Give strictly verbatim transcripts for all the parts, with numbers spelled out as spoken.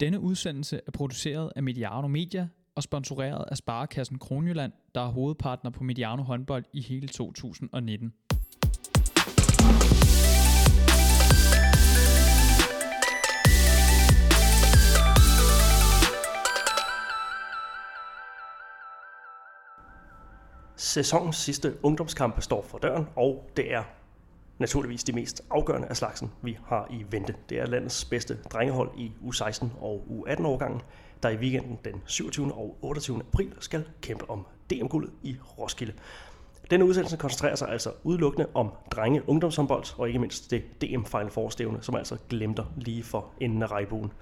Denne udsendelse er produceret af Mediano Media og sponsoreret af Sparekassen Kronjylland, der er hovedpartner på Mediano Håndbold i hele to tusind og nitten. Sæsonens sidste ungdomskampe står for døren, og det er naturligvis de mest afgørende af slagsen, vi har i vente. Det er landets bedste drengehold i U seksten og U atten-årgangen, der i weekenden den syvogtyvende og otteogtyvende april skal kæmpe om D M-guldet i Roskilde. Denne udsendelse koncentrerer sig altså udelukkende om drenge-ungdomshåndbold, og ikke mindst det D M-Final Four-stævne, som altså glemter lige for enden af regnbuen.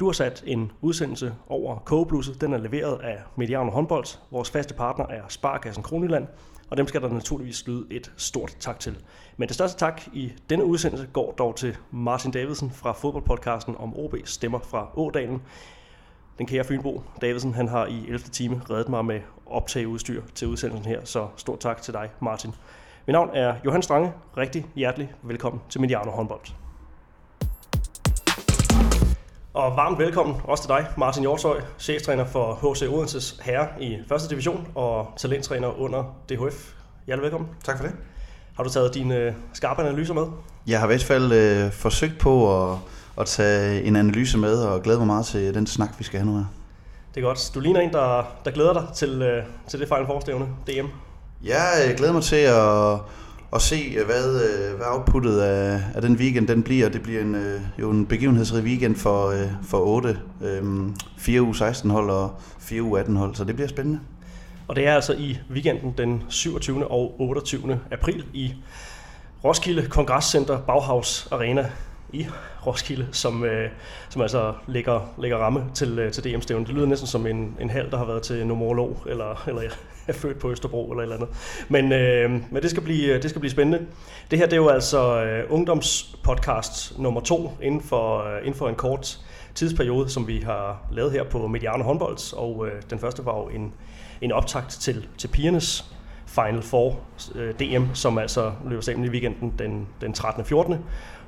Du har sat en udsendelse over kogeblusset. Den er leveret af Mediano Håndbold. Vores faste partner er Sparekassen Kronjylland, og dem skal der naturligvis lyde et stort tak til. Men det største tak i denne udsendelse går dog til Martin Davidsen fra fodboldpodcasten om O B stemmer fra Ådalen. Den kære Fynbo Davidsen, han har i ellevte time reddet mig med optageudstyr til udsendelsen her, så stort tak til dig, Martin. Mit navn er Johan Strange. Rigtig hjertelig velkommen til Mediano Håndbold. Og varmt velkommen også til dig, Martin Hjortøj, cheftræner for H C. Odenses herre i første division og talenttræner under D H F. Hjertelig velkommen. Tak for det. Har du taget dine øh, skarpe analyser med? Jeg har i hvert fald øh, forsøgt på at, at tage en analyse med, og glæder mig meget til den snak, vi skal have nu her. Det er godt. Du ligner en, der, der glæder dig til, øh, til det Final Four-stævne, D M. Jeg øh, glæder mig til at... og se, hvad, hvad outputtet af, af den weekend den bliver. Det bliver en, jo en begivenhedsrig weekend for, for otte. Øhm, fire U seksten-hold og fire U atten-hold, så det bliver spændende. Og det er altså i weekenden den syvogtyvende og otteogtyvende april i Roskilde Kongresscenter Bauhaus Arena i Roskilde, som, øh, som altså lægger, lægger ramme til, øh, til D M-stævnen. Det lyder næsten som en, en hal, der har været til nomolog, eller, eller er født på Østerbro, eller et eller andet. Men, øh, men det, skal blive, det skal blive spændende. Det her det er jo altså øh, ungdomspodcast nummer to, inden for, øh, inden for en kort tidsperiode, som vi har lavet her på Mediano Håndbolds, og øh, den første var jo en, en optakt til, til pigernes Final Four øh, D M, som altså løber sammen i weekenden den, den trettende og fjortende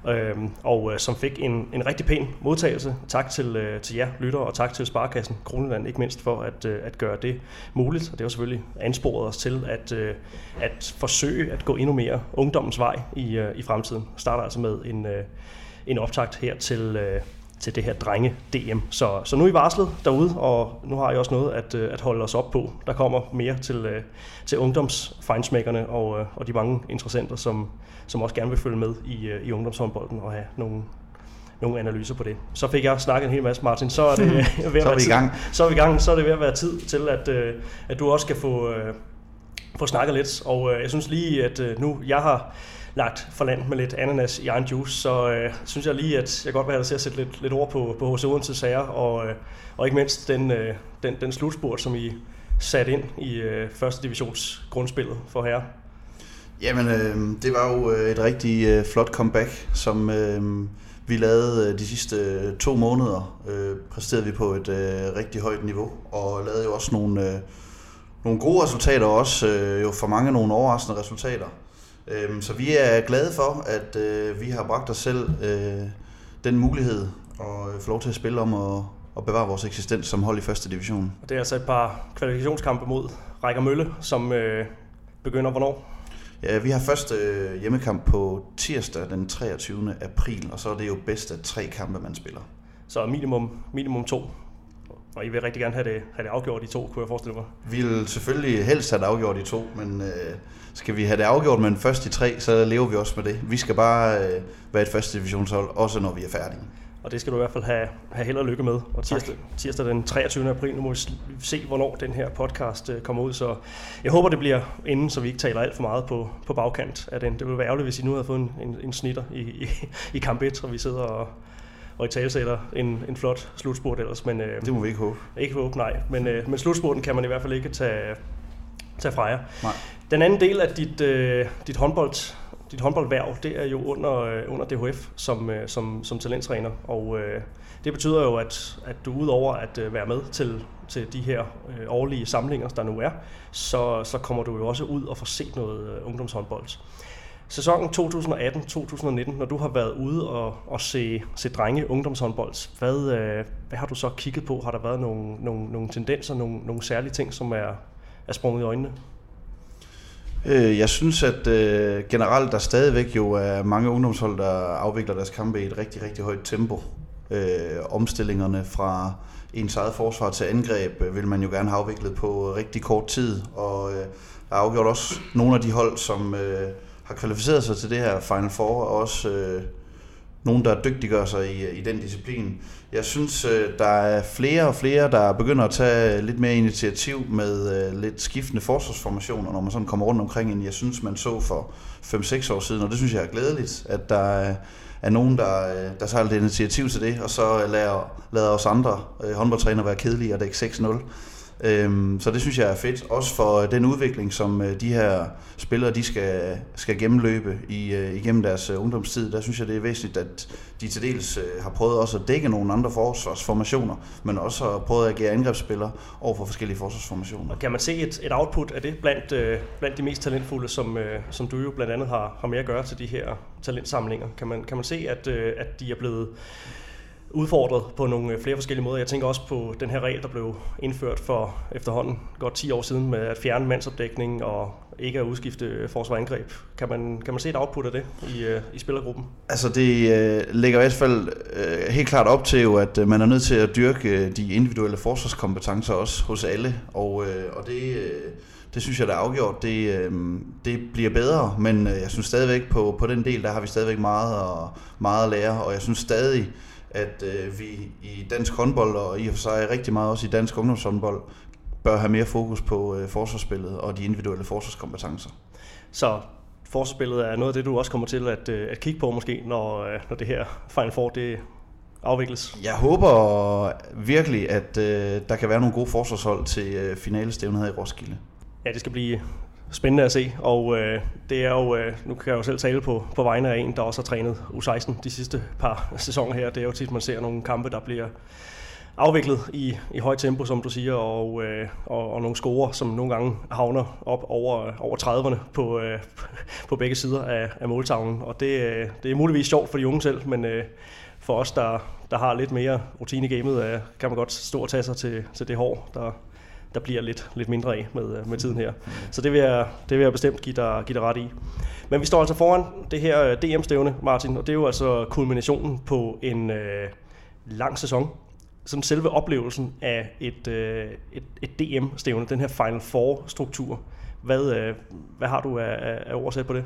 Øhm, og øh, som fik en, en rigtig pæn modtagelse. Tak til, øh, til jer lyttere, og tak til Sparekassen Kronjylland, ikke mindst for at, øh, at gøre det muligt. Og det har selvfølgelig ansporet os til at, øh, at forsøge at gå endnu mere ungdommens vej i, øh, i fremtiden. Starter altså med en, øh, en optakt her til, øh, til det her drenge-D M. Så, så nu er I varslet derude, og nu har I også noget at, øh, at holde os op på. Der kommer mere til, øh, til ungdomsfejnsmækkerne og, øh, og de mange interessenter, som, som også gerne vil følge med i, øh, i ungdomshåndbolden og have nogle, nogle analyser på det. Så fik jeg snakket en hel masse, Martin. Så er det øh, ved at være tid. Så er vi i gang. Så er det ved at være tid til, at, øh, at du også skal få, øh, få snakket lidt. Og øh, jeg synes lige, at øh, nu jeg har... lagt for land med lidt ananas i egen juice, så øh, synes jeg lige, at jeg godt vil have dig til at sætte lidt, lidt ord på, på H C. Odenses sager, og, øh, og ikke mindst den, øh, den, den slutspurt, som I satte ind i øh, første divisions grundspillet for herre. Jamen, øh, det var jo et rigtig øh, flot comeback, som øh, vi lavede de sidste øh, to måneder. Øh, præsterede vi på et øh, rigtig højt niveau, og lavede jo også nogle, øh, nogle gode resultater, og også øh, jo for mange nogle overraskende resultater. Så vi er glade for, at vi har bragt os selv den mulighed at få lov til at spille om og bevare vores eksistens som hold i første division. Og det er altså et par kvalifikationskampe mod Rækker Mølle, som begynder hvornår? Ja, vi har først hjemmekamp på tirsdag den treogtyvende april, og så er det jo bedst af tre kampe, man spiller. Så minimum, minimum to. Og I vil rigtig gerne have det, have det afgjort i to, kunne jeg forestille mig. Vi vil selvfølgelig helst have det afgjort i to, men øh, skal vi have det afgjort med en først i tre, så lever vi også med det. Vi skal bare øh, være et første divisionshold, også når vi er færdige. Og det skal du i hvert fald have, have held og lykke med. Og tirsdag, tirsdag den treogtyvende april, nu må vi se, hvornår den her podcast øh, kommer ud. Så jeg håber, det bliver inden, så vi ikke taler alt for meget på, på bagkant af den. Det ville være ærgerligt, hvis I nu havde fået en, en, en snitter i, i, i kamp et, og vi sidder og... og i talesætter en, en flot slutspurt ellers. Men, øh, det må vi ikke håbe. Ikke håbe, nej. Men, øh, men slutspurten kan man i hvert fald ikke tage, tage fra jer. Nej. Den anden del af dit, øh, dit, håndbold, dit håndboldværv, det er jo under, øh, under D H F som, øh, som, som talenttræner. Og øh, det betyder jo, at, at du udover at øh, være med til, til de her øh, årlige samlinger, der nu er, så, så kommer du jo også ud og får set noget øh, ungdomshåndbold. Sæsonen to tusind og atten til to tusind og nitten, når du har været ude og, og se, se drenge ungdomshåndbold, hvad, øh, hvad har du så kigget på? Har der været nogle, nogle, nogle tendenser, nogle, nogle særlige ting, som er, er sprunget i øjnene? Øh, jeg synes, at øh, generelt der stadigvæk jo er mange ungdomshold, der afvikler deres kampe i et rigtig, rigtig højt tempo. Øh, omstillingerne fra ens eget forsvar til angreb øh, vil man jo gerne have afviklet på rigtig kort tid, og øh, der er afgjort også nogle af de hold, som... Øh, har kvalificeret sig til det her Final Four, og også øh, nogen, der dygtiggør sig i, i den disciplin. Jeg synes, øh, der er flere og flere, der begynder at tage lidt mere initiativ med øh, lidt skiftende forsvarsformationer, når man sådan kommer rundt omkring, end jeg synes, man så for fem seks år siden, og det synes jeg er glædeligt, at der øh, er nogen, der, øh, der tager lidt initiativ til det, og så øh, lader, lader os andre øh, håndboldtræner være kedelige, og det er ikke seks nul. Så det synes jeg er fedt, også for den udvikling, som de her spillere de skal, skal gennemløbe i, igennem deres ungdomstid. Der synes jeg, det er væsentligt, at de til dels har prøvet også at dække nogle andre forsvarsformationer, men også har prøvet at agere angrebsspillere over for forskellige forsvarsformationer. Og kan man se et, et output af det blandt, blandt de mest talentfulde, som, som du jo blandt andet har, har med at gøre til de her talentsamlinger? Kan man, kan man se, at, at de er blevet... udfordret på nogle flere forskellige måder. Jeg tænker også på den her regel, der blev indført for efterhånden godt ti år siden med at fjerne mandsopdækning og ikke at udskifte forsvarangreb. Kan man, kan man se et output af det i, i spillergruppen? Altså det øh, lægger i hvert fald øh, helt klart op til, jo, at øh, man er nødt til at dyrke de individuelle forsvarskompetencer også hos alle, og, øh, og det... Øh, Det synes jeg, der er afgjort. Det, øh, det bliver bedre, men jeg synes stadigvæk, på, på den del, der har vi stadigvæk meget, og, meget at lære. Og jeg synes stadig, at øh, vi i dansk håndbold, og i og for sig rigtig meget også i dansk ungdomshåndbold, bør have mere fokus på øh, forsvarsspillet og de individuelle forsvarskompetencer. Så forsvarsspillet er noget af det, du også kommer til at, at kigge på måske, når, når det her Final Four det afvikles? Jeg håber virkelig, at øh, der kan være nogle gode forsvarshold til øh, finalestævnet her i Roskilde. Ja, det skal blive spændende at se, og øh, det er jo, øh, nu kan jeg jo selv tale på, på vegne af en, der også har trænet U seksten de sidste par sæsoner her. Det er jo tit, man ser nogle kampe, der bliver afviklet i, i højt tempo, som du siger, og, øh, og, og nogle scorer, som nogle gange havner op over, over trediverne på, øh, på begge sider af, af måltavlen. Og det, øh, det er muligvis sjovt for de unge selv, men øh, for os, der, der har lidt mere rutine i gamet, øh, kan man godt stå og tage sig til, til det hår, der... der bliver lidt, lidt mindre af med, med tiden her. Så det vil jeg, det vil jeg bestemt give dig, give dig ret i. Men vi står altså foran det her D M-stævne, Martin, og det er jo altså kulminationen på en øh, lang sæson. Sådan selve oplevelsen af et, øh, et, et D M-stævne, den her Final Four-struktur. Hvad, øh, hvad har du af, af oversæt på det?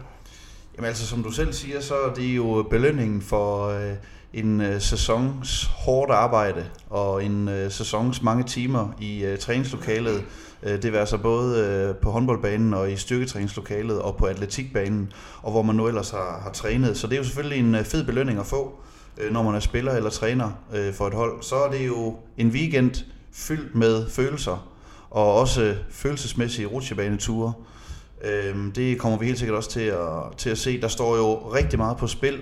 Jamen altså, som du selv siger, så er det jo belønningen for... Øh en øh, sæsons hårdt arbejde og en øh, sæsons mange timer i øh, træningslokalet. Øh, det vil altså både øh, på håndboldbanen og i styrketræningslokalet og på atletikbanen, og hvor man nu ellers har, har trænet. Så det er jo selvfølgelig en øh, fed belønning at få, øh, når man er spiller eller træner øh, for et hold. Så er det jo en weekend fyldt med følelser og også øh, følelsesmæssige rutsjebaneture. Øh, det kommer vi helt sikkert også til at, til at se. Der står jo rigtig meget på spil,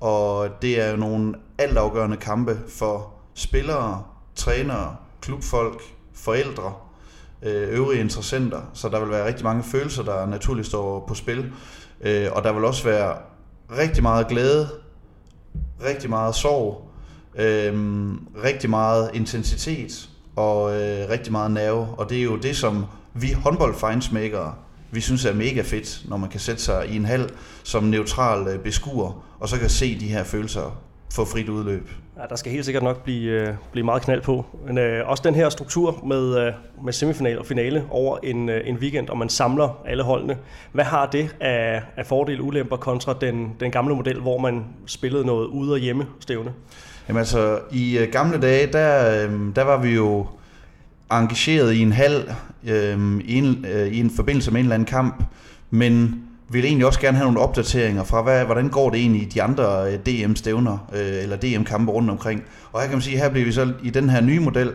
og det er jo nogle altafgørende kampe for spillere, trænere, klubfolk, forældre, øvrige interessenter. Så der vil være rigtig mange følelser, der naturligt står på spil. Og der vil også være rigtig meget glæde, rigtig meget sorg, rigtig meget intensitet og rigtig meget nerve. Og det er jo det, som vi håndboldfejnsmækkere, vi synes er mega fedt, når man kan sætte sig i en hal som neutral beskuer, og så kan se de her følelser få frit udløb. Ja, der skal helt sikkert nok blive, blive meget knald på. Men øh, også den her struktur med, øh, med semifinal og finale over en, øh, en weekend, og man samler alle holdene. Hvad har det af, af fordele og ulemper kontra den, den gamle model, hvor man spillede noget ude og hjemme stævne? Jamen altså, i øh, gamle dage, der, øh, der var vi jo engageret i en hal øh, i, en, øh, i en forbindelse med en eller anden kamp, men vil egentlig også gerne have nogle opdateringer fra, hvad, hvordan går det egentlig i de andre D M-stævner øh, eller D M-kampe rundt omkring. Og her kan man sige, her bliver vi så i den her nye model,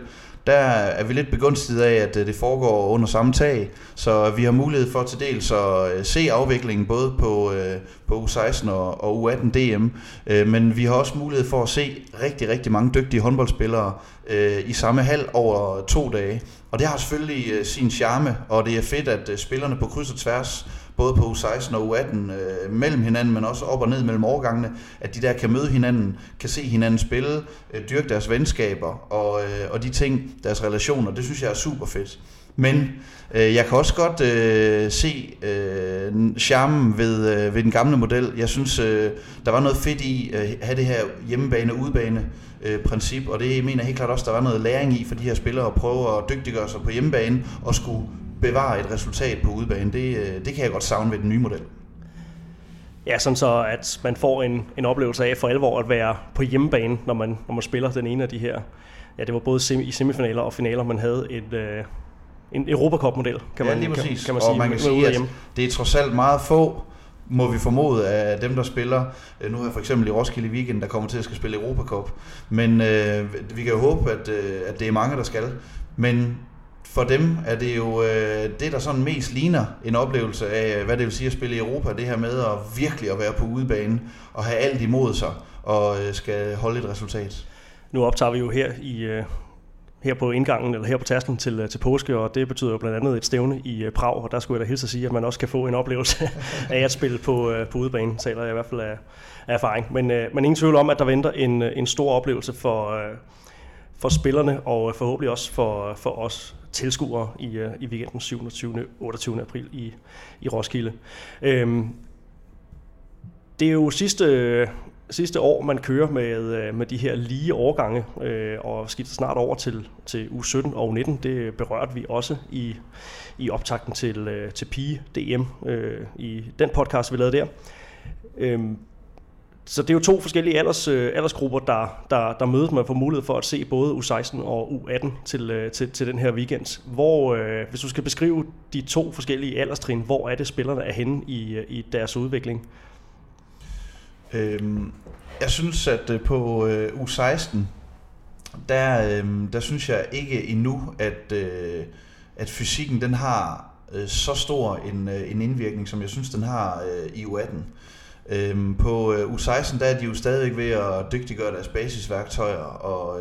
der er vi lidt begunstiget af, at det foregår under samme tag, så vi har mulighed for til dels at se afviklingen både på, øh, på U seksten og, og U atten D M, øh, men vi har også mulighed for at se rigtig, rigtig mange dygtige håndboldspillere øh, i samme hal over to dage. Og det har selvfølgelig øh, sin charme, og det er fedt, at øh, spillerne på kryds og tværs både på U seksten og U atten øh, mellem hinanden, men også op og ned mellem årgangene, at de der kan møde hinanden, kan se hinanden spille, øh, dyrke deres venskaber og, øh, og de ting, deres relationer. Det synes jeg er super fedt. Men øh, jeg kan også godt øh, se øh, charmen ved, øh, ved den gamle model. Jeg synes, øh, der var noget fedt i at øh, have det her hjemmebane-udbane-princip, øh, og det mener jeg helt klart også, der var noget læring i for de her spillere at prøve at dygtiggøre sig på hjemmebane og skulle bevare et resultat på udebane. Det, øh, det kan jeg godt savne ved den nye model. Ja, sådan så at man får en, en oplevelse af for alvor at være på hjemmebane, når man, når man spiller den ene af de her. Ja, det var både sem- i semifinaler og finaler, man havde et... Øh, en Europacup-model, kan man, ja, kan, kan man sige. Og man kan sige, at det er trods alt meget få, må vi formode, af dem, der spiller. Nu har jeg for eksempel i Roskilde i weekenden, der kommer til at skal spille Europacup. Men øh, vi kan jo håbe, at, øh, at det er mange, der skal. Men for dem er det jo øh, det, der sådan mest ligner en oplevelse af, hvad det vil sige at spille i Europa. Det her med at virkelig at være på udebane og have alt imod sig og øh, skal holde et resultat. Nu optager vi jo her i... Øh her på indgangen, eller her på tasten til, til påske, og det betyder jo blandt andet et stævne i Prag, og der skulle jeg da hilse at sige, at man også kan få en oplevelse af at spille på, på udebane, taler jeg i hvert fald af, af erfaring. Men, men ingen tvivl om, at der venter en, en stor oplevelse for, for spillerne, og forhåbentlig også for, for os tilskuere i, i weekenden syvogtyvende og otteogtyvende april i, i Roskilde. Øhm, det er jo sidste... Sidste år, man kører med, med de her lige årgange øh, og skifter snart over til, til U sytten og U nitten. Det berørte vi også i, i optakten til, øh, til pige D M øh, i den podcast, vi lavede der. Øhm, så det er jo to forskellige alders, øh, aldersgrupper, der, der, der mødes. Man får mulighed for at se både U seksten og U atten til, øh, til, til den her weekend. Hvor, øh, hvis du skal beskrive de to forskellige alderstrin, hvor er det spillerne er henne i, i deres udvikling? Jeg synes, at på U seksten, der, der synes jeg ikke endnu, at, at fysikken den har så stor en, en indvirkning, som jeg synes, den har i U atten. På U seksten, der er de jo stadigvæk ved at dygtiggøre deres basisværktøjer og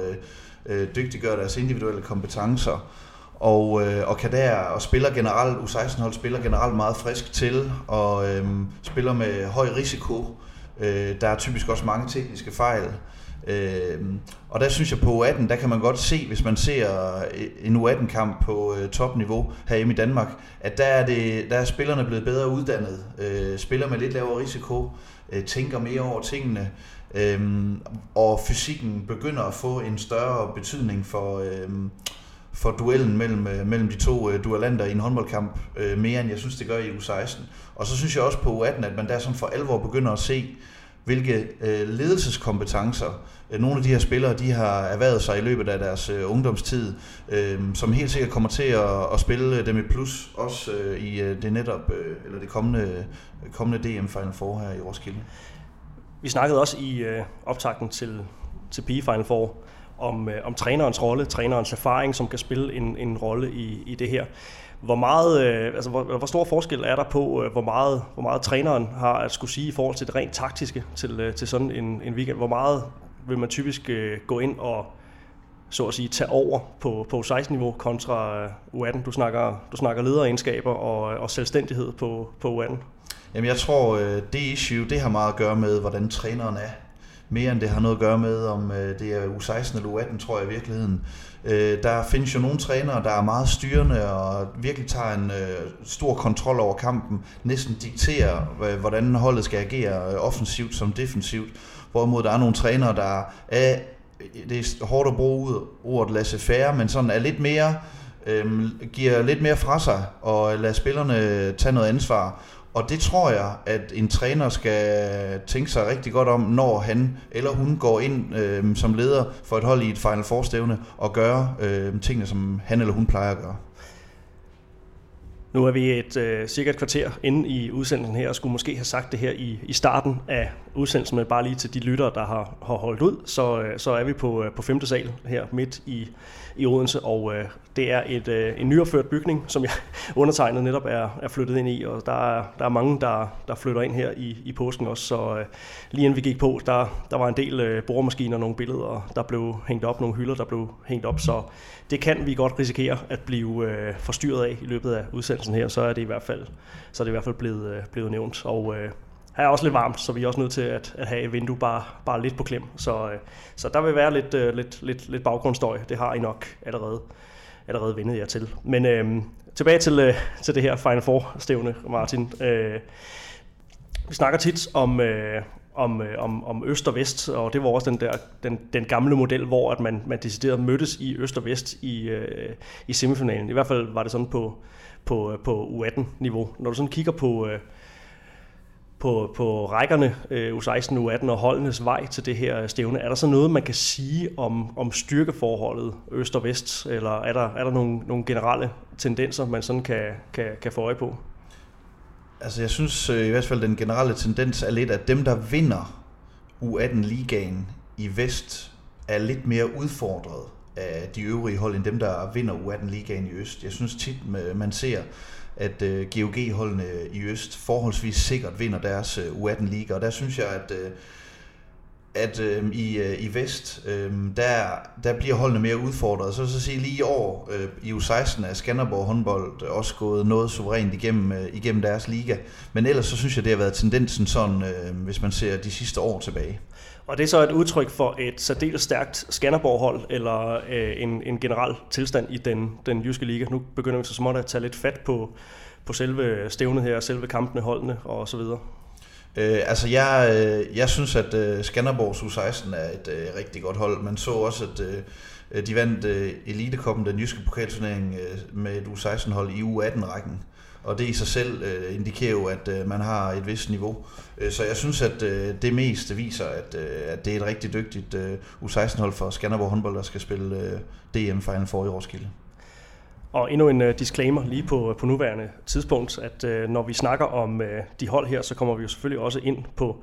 dygtiggøre deres individuelle kompetencer. Og, og, kan der, og spiller generelt, U seksten-hold spiller generelt meget frisk til og øhm, spiller med høj risiko. Der er typisk også mange tekniske fejl. Og der synes jeg på U atten, der kan man godt se, hvis man ser en U atten-kamp på topniveau herhjemme i Danmark, at der er, det, der er spillerne blevet bedre uddannet, spiller med lidt lavere risiko, tænker mere over tingene, og fysikken begynder at få en større betydning for, for duellen mellem, mellem de to duellanter i en håndboldkamp, mere end jeg synes, det gør i U seksten. Og så synes jeg også på U atten, at man der sådan for alvor begynder at se, hvilke øh, ledelseskompetencer øh, nogle af de her spillere de har erhvervet sig i løbet af deres øh, ungdomstid, øh, som helt sikkert kommer til at, at spille dem et plus, også øh, i øh, det netop øh, eller det kommende, kommende D M Final Four her i Roskilde. Vi snakkede også i øh, optakten til, til Pige Final Four om, øh, om trænerens rolle, trænerens erfaring, som kan spille en, en rolle i, i det her. Hvor meget, altså hvor, hvor stor forskel er der på, hvor meget, hvor meget træneren har at skulle sige i forhold til det rent taktiske til, til sådan en, en weekend? Hvor meget vil man typisk gå ind og så at sige tage over på, på U seksten-niveau kontra U atten? Du snakker, du snakker lederegenskaber og, og selvstændighed på, på U atten. Jamen jeg tror, det issue det har meget at gøre med, hvordan træneren er. Mere end det har noget at gøre med, om det er U seksten eller U atten, tror jeg i virkeligheden. Der findes jo nogle trænere, der er meget styrende og virkelig tager en stor kontrol over kampen, næsten dikterer, hvordan holdet skal agere offensivt som defensivt. Hvorimod der er nogle trænere, der er, det er hårdt at bruge ordet laissez-faire, men sådan er lidt mere, giver lidt mere fra sig og lader spillerne tage noget ansvar. Og det tror jeg, at en træner skal tænke sig rigtig godt om, når han eller hun går ind øh, som leder for et hold i et Final Four-stævne og gør øh, tingene, som han eller hun plejer at gøre. Nu er vi et øh, cirka et kvarter inde i udsendelsen her, og skulle måske have sagt det her i, i starten af udsendelsen, men bare lige til de lyttere, der har, har holdt ud, så, øh, så er vi på, øh, på femte sal her midt i, i Odense, og øh, det er et, øh, en nyopført bygning, som jeg undertegnet netop er, er flyttet ind i, og der er, der er mange, der, der flytter ind her i, i påsken også, så øh, lige inden vi gik på, der, der var en del øh, boremaskiner, nogle billeder, der blev hængt op, nogle hylder, der blev hængt op, så det kan vi godt risikere at blive øh, forstyrret af i løbet af udsendelsen. udsendelsen her, så er det i hvert fald, så er det i hvert fald blevet, blevet nævnt. Og øh, her er også lidt varmt, så vi er også nødt til at, at have et vindue bare, bare lidt på klem. Så, øh, så der vil være lidt, øh, lidt, lidt, lidt baggrundsstøj. Det har I nok allerede, allerede vendet jer til. Men øh, tilbage til, øh, til det her Final Four-stævne, Martin. Øh, vi snakker tit om... Øh, Om, om, om øst og vest, og det var også den der den, den gamle model, hvor at man, man decideret mødtes i øst og vest i, øh, i semifinalen. I hvert fald var det sådan på, på, på U atten niveau. Når du sådan kigger på, øh, på, på rækkerne, øh, U seksten, U atten og holdenes vej til det her stævne, er der så noget, man kan sige om, om styrkeforholdet øst og vest, eller er der, er der nogle, nogle generelle tendenser, man sådan kan, kan, kan få øje på? Altså jeg synes øh, i hvert fald, den generelle tendens er lidt, at dem, der vinder U atten ligaen i vest, er lidt mere udfordret af de øvrige hold, end dem, der vinder U atten ligaen i øst. Jeg synes tit, man ser, at øh, G O G-holdene i øst forholdsvis sikkert vinder deres øh, U atten liga, og der synes jeg, at, øh, at øh, i, øh, i vest, øh, der, der bliver holdene mere udfordret. Så så sige lige i år, øh, i U seksten er Skanderborg håndbold også gået noget suverænt igennem, øh, igennem deres liga. Men ellers så synes jeg, det har været tendensen sådan, øh, hvis man ser de sidste år tilbage. Og det er så et udtryk for et særdeles stærkt Skanderborg-hold, eller øh, en, en generel tilstand i den, den jyske liga. Nu begynder vi så småt at tage lidt fat på, på selve stævnet her, selve kampene, holdene osv. Øh, altså jeg, øh, jeg synes, at øh, Skanderborgs U seksten er et øh, rigtig godt hold. Man så også, at øh, de vandt øh, Elitekoppen, den jyske pokalturnering, øh, med et U seksten hold i U atten rækken. Og det i sig selv øh, indikerer jo, at øh, man har et vist niveau. Øh, så jeg synes, at øh, det meste viser, at, øh, at det er et rigtig dygtigt øh, U seksten hold for Skanderborg håndbold, der skal spille øh, D M Final Four i Roskilde. Og endnu en uh, disclaimer lige på, på nuværende tidspunkt, at uh, når vi snakker om uh, de hold her, så kommer vi jo selvfølgelig også ind på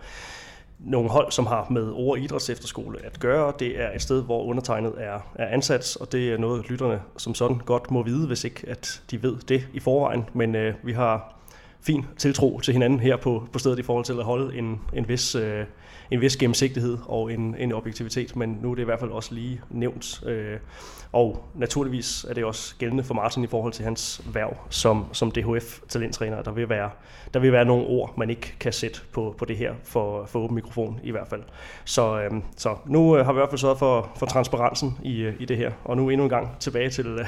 nogle hold, som har med Ore Idræts Efterskole at gøre. Det er et sted, hvor undertegnet er, er ansat, og det er noget, lytterne som sådan godt må vide, hvis ikke at de ved det i forvejen. Men uh, vi har fin tiltro til hinanden her på, på stedet i forhold til at holde en, en, vis, uh, en vis gennemsigtighed og en, en objektivitet, men nu er det i hvert fald også lige nævnt. Uh, Og naturligvis er det også gældende for Martin i forhold til hans hverv som, som D H F-talenttræner. Der vil, være, der vil være nogle ord, man ikke kan sætte på, på det her for, for åben mikrofon i hvert fald. Så, øhm, så nu øh, har vi i hvert fald sørget for, for transparensen i, øh, i det her. Og nu endnu en gang tilbage til, øh,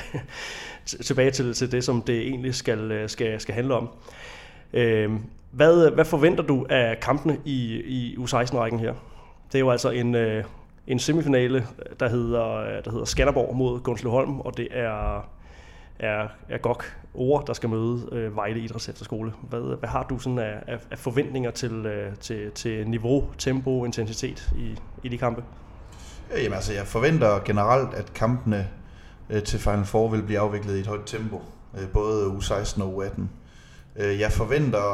tilbage til, til det, som det egentlig skal, skal, skal handle om. Øh, hvad, hvad forventer du af kampene i, i U seksten rækken her? Det er jo altså en... Øh, En semifinale, der hedder, der hedder Skanderborg mod Gunslev Holm, og det er, er, er G O G-Ore, der skal møde øh, Vejle Idræts Efterskole. Hvad, hvad har du sådan af, af, af forventninger til, øh, til, til niveau, tempo, intensitet i, i de kampe? Jamen altså, jeg forventer generelt, at kampene øh, til Final Four vil blive afviklet i et højt tempo, øh, både U seksten og U atten. Øh, jeg forventer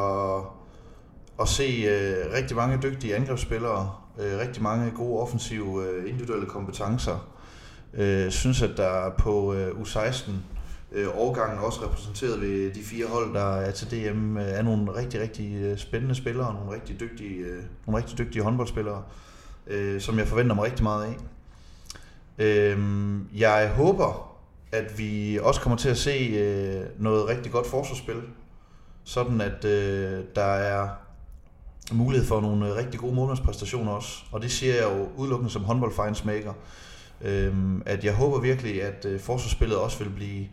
at se øh, rigtig mange dygtige angrebsspillere, rigtig mange gode offensive individuelle kompetencer. Jeg synes, at der på U seksten årgangen også repræsenteret ved de fire hold, der er til D M, er nogle rigtig, rigtig spændende spillere, nogle rigtig dygtige, nogle rigtig dygtige håndboldspillere, som jeg forventer mig rigtig meget af. Jeg håber, at vi også kommer til at se noget rigtig godt forsvarsspil, sådan at der er mulighed for nogle rigtig gode målmandspræstationer også, og det siger jeg jo udelukkende som håndboldfejnsmaker, øhm, at jeg håber virkelig, at øh, forsvarsspillet også vil blive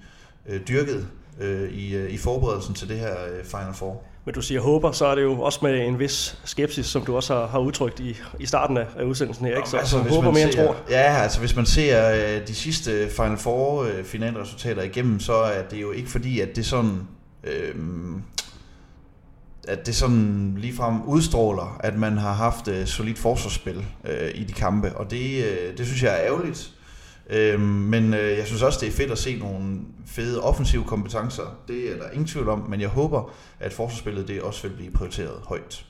øh, dyrket øh, i, øh, i forberedelsen til det her øh, Final Four. Men du siger håber, så er det jo også med en vis skepsis, som du også har, har udtrykt i, i starten af, af udsendelsen her, ikke? Så, altså, så håber mere ser, end tror. Ja, altså hvis man ser øh, de sidste Final Four øh, finalresultater igennem, så er det jo ikke fordi, at det sådan... Øh, at det sådan ligefrem udstråler, at man har haft øh, solidt forsvarsspil øh, i de kampe, og det, øh, det synes jeg er ærgerligt. Øh, men øh, jeg synes også, det er fedt at se nogle fede offensive kompetencer. Det er der ingen tvivl om, men jeg håber, at forsvarsspillet det også vil blive prioriteret højt.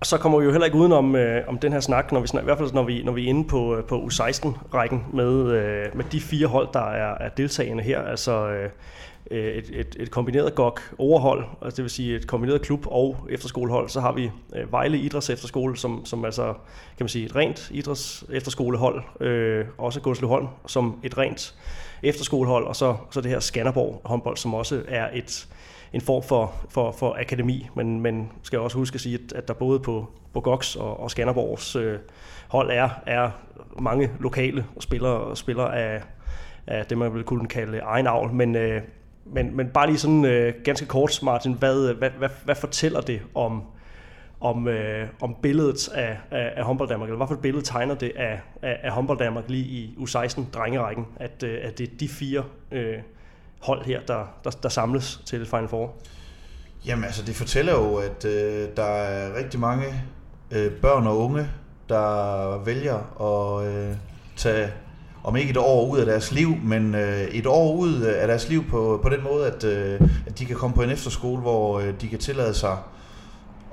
Og så kommer vi jo heller ikke udenom øh, om den her snak, når vi snak, i hvert fald når vi når vi er inde på på U seksten rækken med øh, med de fire hold der er, er deltagende her, altså øh, et et et kombineret G O G-Ore-hold, altså det vil sige et kombineret klub og efterskolehold, så har vi øh, Vejle Idræts Efterskole, som som altså kan man sige et rent idræts efterskolehold, øh, også Gunslev Holm som et rent efterskolehold, og så så det her Skanderborg håndbold, som også er et en form for, for, for akademi, men man skal også huske at sige, at, at der både på, på G O G's og, og Skanderborgs øh, hold er, er mange lokale spillere, spillere af, af det, man vil kunne kalde egenavl. Men, øh, men, men bare lige sådan øh, ganske kort, Martin, hvad, hvad, hvad, hvad fortæller det om, om, øh, om billedet af, af, af håndbold Danmark, eller hvilket billede tegner det af, af, af håndbold Danmark lige i U seksten drengerækken, at, øh, at det er de fire øh, hold her, der, der, der samles til det Final Four? Jamen altså, det fortæller jo, at øh, der er rigtig mange øh, børn og unge, der vælger at øh, tage, om ikke et år ud af deres liv, men øh, et år ud af deres liv på, på den måde, at, øh, at de kan komme på en efterskole, hvor øh, de kan tillade sig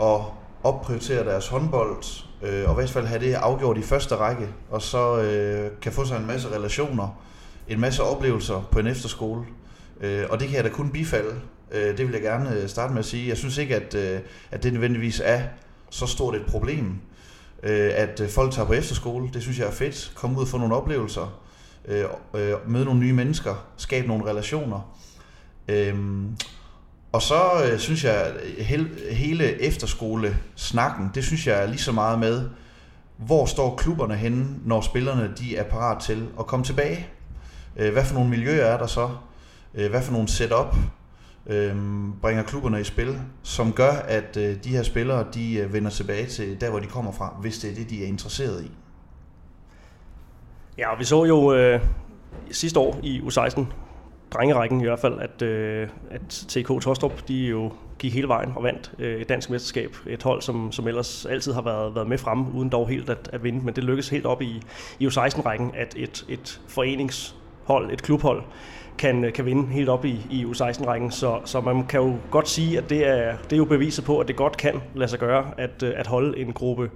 at opprioritere deres håndbold, øh, og i hvert fald have det afgjort i første række, og så øh, kan få sig en masse relationer, en masse oplevelser på en efterskole. Øh, og det kan jeg da kun bifalde. Øh, det vil jeg gerne starte med at sige. Jeg synes ikke, at, øh, at det nødvendigvis er så stort et problem, øh, at folk tager på efterskole. Det synes jeg er fedt. Kom ud og få nogle oplevelser. Øh, øh, møde nogle nye mennesker. Skabe nogle relationer. Øh, og så øh, synes jeg, he- hele efterskolesnakken, det synes jeg er lige så meget med, hvor står klubberne henne, når spillerne de er parat til at komme tilbage. Øh, hvad for nogle miljøer er der så? Hvad for nogle setup øh, bringer klubberne i spil, som gør, at øh, de her spillere de vender tilbage til der, hvor de kommer fra, hvis det er det, de er interesseret i? Ja, vi så jo øh, sidste år i U seksten drengerækken i hvert fald, at, øh, at T K Tostrup, de jo gik hele vejen og vandt øh, et dansk mesterskab. Et hold, som, som ellers altid har været, været med fremme, uden dog helt at, at vinde, men det lykkedes helt op i, i U seksten rækken, at et, et foreningshold, et klubhold, Kan, kan vinde helt op i, i U seksten rækken, så, så man kan jo godt sige, at det er, det er jo beviset på, at det godt kan lade sig gøre at, at holde en gruppe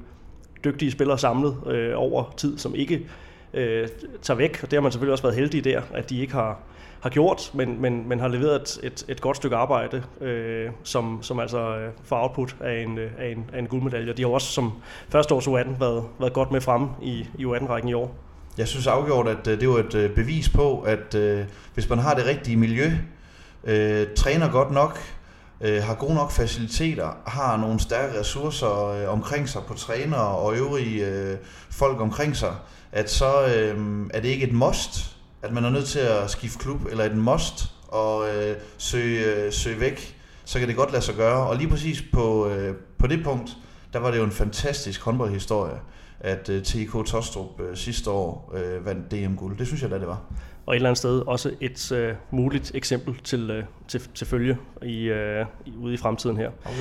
dygtige spillere samlet øh, over tid, som ikke øh, tager væk. Og det har man selvfølgelig også været heldig der, at de ikke har, har gjort, men, men, men har leveret et, et, et godt stykke arbejde, øh, som, som altså øh, får output af en, af en, af en guldmedalje. Og de har også som første års U atten været, været godt med fremme i, i U atten rækken i år. Jeg synes afgjort, at det var et bevis på, at øh, hvis man har det rigtige miljø, øh, træner godt nok, øh, har gode nok faciliteter, har nogle stærke ressourcer øh, omkring sig på trænere og øvrige øh, folk omkring sig, at så øh, er det ikke et must, at man er nødt til at skifte klub, eller et must og øh, søge, øh, søge væk, så kan det godt lade sig gøre. Og lige præcis på, øh, på det punkt, der var det jo en fantastisk håndboldhistorie, at T K Tostrup sidste år øh, vandt D M-guld. Det synes jeg da, det var. Og et eller andet sted også et øh, muligt eksempel til, øh, til, til følge i, øh, ude i fremtiden her. Okay.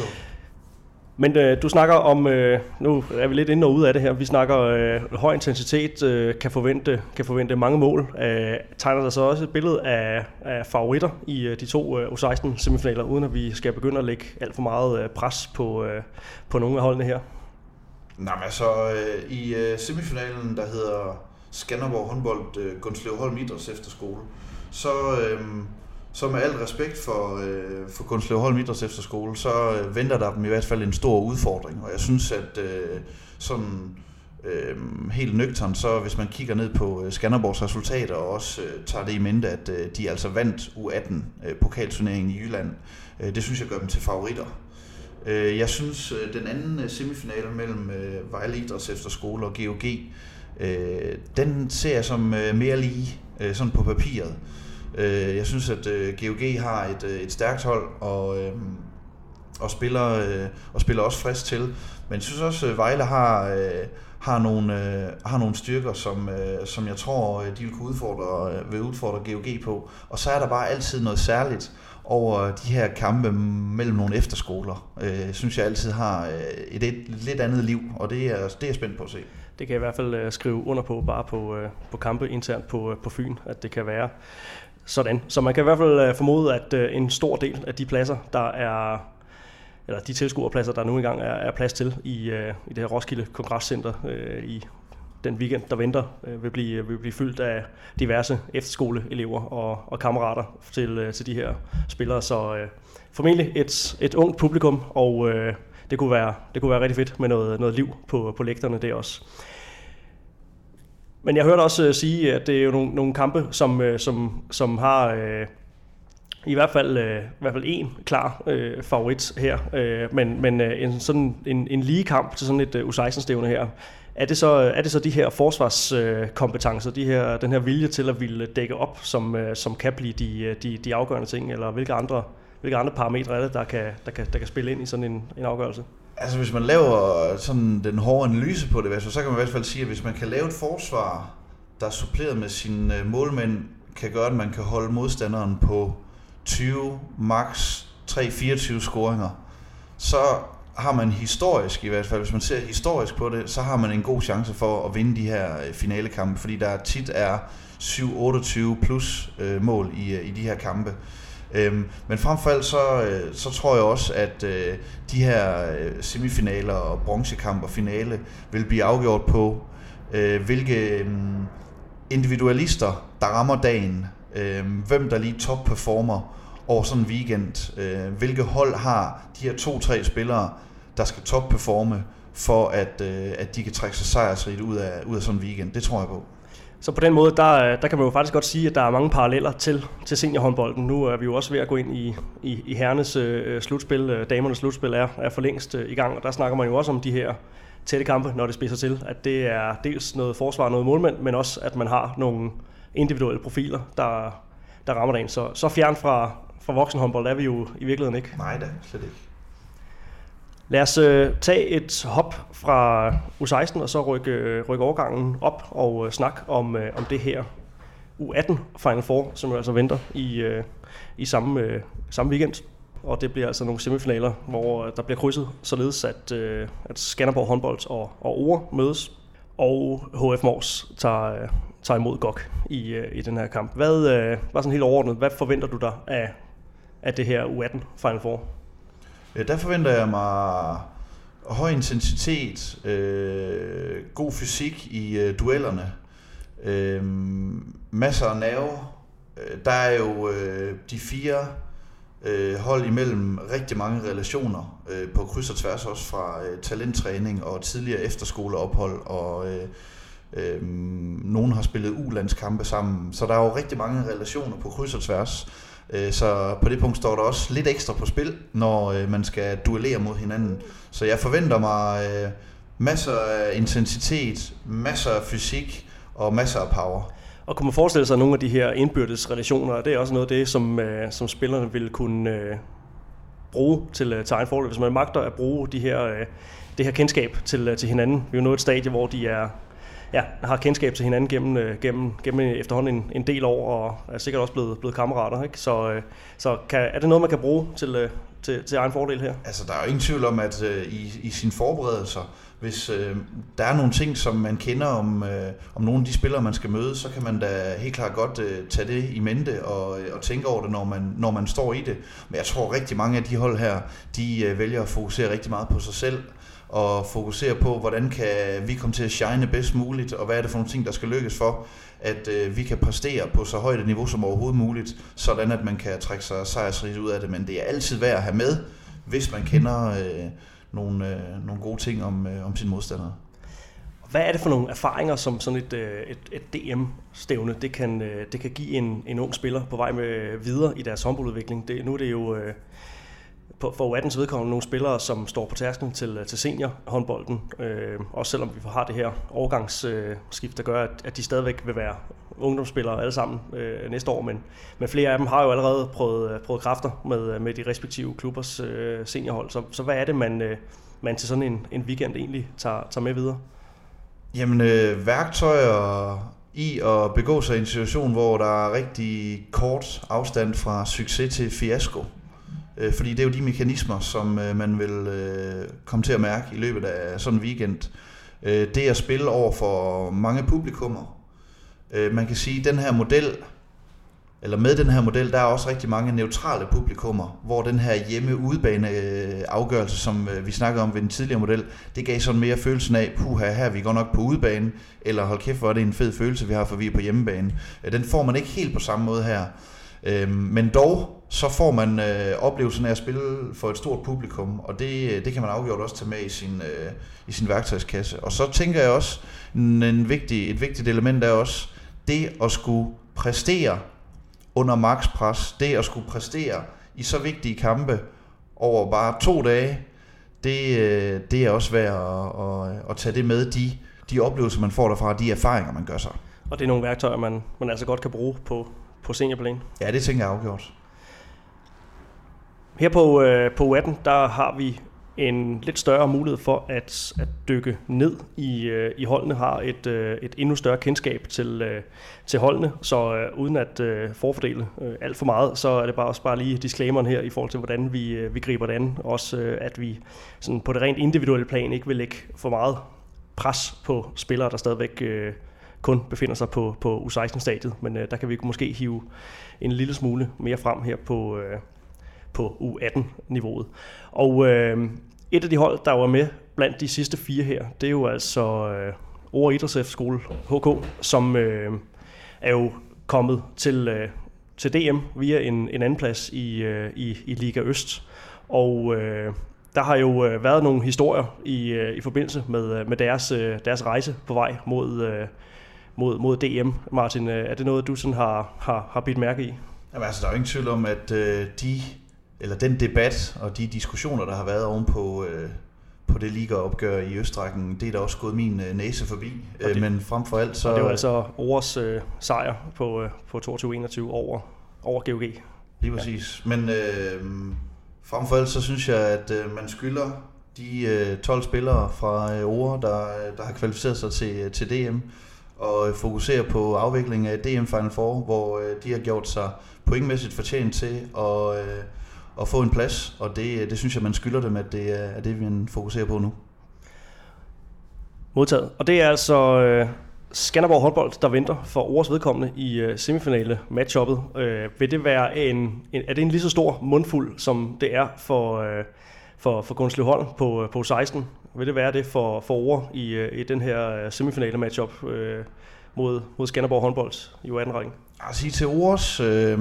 Men øh, du snakker om, øh, nu er vi lidt inde og ude af det her, vi snakker øh, høj intensitet, øh, kan, forvente, kan forvente mange mål. Øh, tegner der så også et billede af, af favoritter i øh, de to øh, U seksten semifinaler, uden at vi skal begynde at lægge alt for meget øh, pres på, øh, på nogle af holdene her? Nej, men altså øh, i øh, semifinalen, der hedder Skanderborg håndbold øh, Gunslev Holm Idræts Efterskole, så, øh, så med al respekt for, øh, for Gunslev Holm Idræts Efterskole, så øh, venter der dem i hvert fald en stor udfordring. Og jeg synes, at øh, sådan øh, helt nøgtern, så hvis man kigger ned på øh, Skanderborgs resultater, og også øh, tager det i mente, at øh, de altså vandt U atten pokalturneringen i Jylland, øh, det synes jeg gør dem til favoritter. Jeg synes, den anden semifinale mellem Vejle Idræts Efterskole og G O G, den ser jeg som mere lige, sådan på papiret. Jeg synes, at G O G har et, et stærkt hold og, og, spiller, og spiller også frisk til. Men jeg synes også, at Vejle har, har, nogle, har nogle styrker, som, som jeg tror, de vil kunne udfordre, vil udfordre G O G på. Og så er der bare altid noget særligt over de her kampe mellem nogle efterskoler, øh, synes jeg altid har et, et lidt andet liv, og det er, det er spændt på at se. Det kan jeg i hvert fald øh, skrive under på, bare på, øh, på kampe internt på, øh, på Fyn, at det kan være sådan. Så man kan i hvert fald øh, formode, at øh, en stor del af de pladser, der er eller de tilskuerpladser, der nu engang er, er plads til i, øh, i det her Roskilde Kongresscenter øh, i den weekend, der venter, øh, vil, blive, vil blive fyldt af diverse efterskoleelever og, og kammerater til, øh, til de her spillere. Så øh, formentlig et, et ungt publikum, og øh, det, kunne være, det kunne være rigtig fedt med noget, noget liv på, på lægterne der også. Men jeg hørte også sige, at det er jo nogle, nogle kampe, som, som, som har øh, i hvert fald øh, i hvert fald en klar øh, favorit her. Øh, men men øh, en sådan en, en lige kamp til sådan et øh, U seksten-stævne her. Er det så er det så de her forsvarskompetencer, øh, de her den her vilje til at ville dække op, som øh, som kan blive de, de de afgørende ting, eller hvilke andre hvilke andre parametre er det, der kan der kan der kan spille ind i sådan en, en afgørelse? Altså hvis man laver sådan den hårde analyse på det, så kan man i hvert fald sige, at hvis man kan lave et forsvar, der er suppleret med sine målmænd, kan gøre, at man kan holde modstanderen på tyve, max tre til fireogtyve scoringer, så har man historisk i hvert fald, hvis man ser historisk på det, så har man en god chance for at vinde de her finalekampe, fordi der tit er syv til otteogtyve plus mål i, i de her kampe. Men frem for alt så, så tror jeg også, at de her semifinaler og bronzekamp og finale vil blive afgjort på, hvilke individualister, der rammer dagen, hvem der lige topperformer over sådan en weekend, hvilke hold har de her to-tre spillere, der skal topperforme, for at, at de kan trække sig sejrsrigt ud af, ud af sådan en weekend. Det tror jeg på. Så på den måde, der, der kan man jo faktisk godt sige, at der er mange paralleller til, til seniorhåndbolden. Nu er vi jo også ved at gå ind i, i, i herrenes øh, slutspil. Øh, damernes slutspil er, er for længst øh, i gang, og der snakker man jo også om de her tætte kampe, når det spidser til. At det er dels noget forsvar, noget målmænd, men også at man har nogle individuelle profiler, der, der rammer dagen. Så, så fjern fra, fra voksenhåndbold er vi jo i virkeligheden ikke. Nej da, slet ikke. Lad os øh, tage et hop fra U seksten og så rykke, øh, rykke overgangen op og øh, snakke om, øh, om det her U atten Final Four, som jo altså venter i, øh, i samme, øh, samme weekend. Og det bliver altså nogle semifinaler, hvor øh, der bliver krydset, således at, øh, at Skanderborg håndbold og, og O R mødes. Og H F. Mors tager, øh, tager imod G O G i, øh, i den her kamp. Hvad øh, var sådan helt overordnet? Hvad forventer du dig af, af det her U atten Final Four? Der forventer jeg mig høj intensitet, øh, god fysik i øh, duellerne, øh, masser af nerve. Der er jo øh, de fire øh, hold imellem rigtig mange relationer øh, på kryds og tværs, også fra øh, talenttræning og tidligere efterskoleophold, og øh, øh, nogen har spillet U-landskampe sammen, så der er jo rigtig mange relationer på kryds og tværs. Så på det punkt står der også lidt ekstra på spil, når man skal duellere mod hinanden. Så jeg forventer mig masser af intensitet, masser af fysik og masser af power. Og kunne man forestille sig nogle af de her indbyrdes relationer, det er også noget af det, som, som spillerne vil kunne bruge til, til egen fordel, hvis man magter at bruge de her, det her kendskab til, til hinanden. Vi er jo nået et stadie, hvor de er... Ja, har kendskab til hinanden gennem, gennem, gennem efterhånden en, en del år, og er sikkert også blevet, blevet kammerater, ikke? Så, så kan, er det noget, man kan bruge til, til, til egen fordel her? Altså, der er jo ingen tvivl om, at øh, i, i sine forberedelser, hvis øh, der er nogle ting, som man kender om, øh, om nogle af de spillere, man skal møde, så kan man da helt klart godt øh, tage det i mente og, og tænke over det, når man, når man står i det. Men jeg tror, rigtig mange af de hold her, de øh, vælger at fokusere rigtig meget på sig selv, og fokusere på, hvordan kan vi komme til at shine bedst muligt, og hvad er det for nogle ting, der skal lykkes for, at øh, vi kan præstere på så højt et niveau som overhovedet muligt, sådan at man kan trække sig sejrsrigt ud af det. Men det er altid værd at have med, hvis man kender øh, nogle, øh, nogle gode ting om, øh, om sine modstandere. Hvad er det for nogle erfaringer, som sådan et, øh, et, et D M-stævne, det kan, øh, det kan give en, en ung spiller på vej med videre i deres håndboldudvikling? Det, nu er det jo... Øh, For U attens vedkommende nogle spillere, som står på tærsklen til, til seniorhåndbolden, øh, også selvom vi har det her overgangsskift, der gør, at, at de stadigvæk vil være ungdomsspillere alle sammen øh, næste år, men, men flere af dem har jo allerede prøvet, prøvet kræfter med, med de respektive klubbers øh, seniorhold, så, så hvad er det, man, øh, man til sådan en, en weekend egentlig tager, tager med videre? Jamen øh, værktøjer i at begå sig i en situation, hvor der er rigtig kort afstand fra succes til fiasko. Fordi det er jo de mekanismer, som man vil komme til at mærke i løbet af sådan en weekend. Det er at spille over for mange publikummer. Man kan sige, at den her model eller med den her model, der er også rigtig mange neutrale publikummer, hvor den her hjemme-udebane-afgørelse, som vi snakkede om ved den tidligere model, det gav sådan mere følelsen af, puha, her er vi godt nok på udebane, eller hold kæft, hvor er det en fed følelse, vi har, for vi er på hjemmebane. Den får man ikke helt på samme måde her. Men dog, så får man oplevelsen af at spille for et stort publikum, og det, det kan man afgjort også tage med i sin, i sin værktøjskasse. Og så tænker jeg også, en vigtig, et vigtigt element er også det at skulle præstere under makspres, det at skulle præstere i så vigtige kampe over bare to dage, det, det er også værd at, at, at tage det med, de, de oplevelser, man får derfra, de erfaringer, man gør sig. Og det er nogle værktøjer, man, man altså godt kan bruge på, på seniorplan. Ja, det tænker jeg afgjort. Her på, øh, på U atten, der har vi en lidt større mulighed for at, at dykke ned i, øh, i holdene, har et, øh, et endnu større kendskab til, øh, til holdene, så øh, uden at øh, forfordele øh, alt for meget, så er det bare også bare lige disclaimeren her i forhold til, hvordan vi, øh, vi griber det an. Også øh, at vi sådan på det rent individuelle plan ikke vil lægge for meget pres på spillere, der stadigvæk øh, kun befinder sig på, på U seksten-stadiet, men øh, der kan vi måske hive en lille smule mere frem her på, øh, på U atten-niveauet. Og øh, et af de hold, der var med blandt de sidste fire her, det er jo altså øh, O B Idrætsefterskole H K, som øh, er jo kommet til, øh, til D M via en, en anden plads i, øh, i, i Liga Øst. Og øh, der har jo øh, været nogle historier i, øh, i forbindelse med, med deres, øh, deres rejse på vej mod, øh, mod, mod D M. Martin, øh, er det noget, du sådan har, har, har bidt mærke i? Jamen altså, der er jo ingen tvivl om, at øh, de... eller den debat og de diskussioner, der har været ovenpå øh, på det ligaopgør i Østrækken, det er da også gået min øh, næse forbi. Det, øh, men frem for alt så... Det var altså Ores øh, sejr på, øh, på toogtyve enogtyve over, over G O G. Lige præcis. Ja. Men øh, frem for alt så synes jeg, at øh, man skylder de øh, tolv spillere fra øh, Ore, der, der har kvalificeret sig til, til D M, og fokusere på afviklingen af D M Final Four, hvor øh, de har gjort sig pointmæssigt fortjent til at... Øh, og få en plads, og det, det synes jeg, man skylder dem, at det er det, vi fokuserer på nu. Modtaget. Og det er altså øh, Skanderborg håndbold, der venter for Ores vedkommende i øh, semifinale-matchuppet. Øh, vil det være en, en, er det en lige så stor mundfuld, som det er for, øh, for, for Gunslev Holm på, på seksten? Vil det være det for, for Ore i, øh, i den her semifinale-matchup øh, mod, mod Skanderborg håndbold i U atten-rækken? Jeg vil sige til Ores... Øh,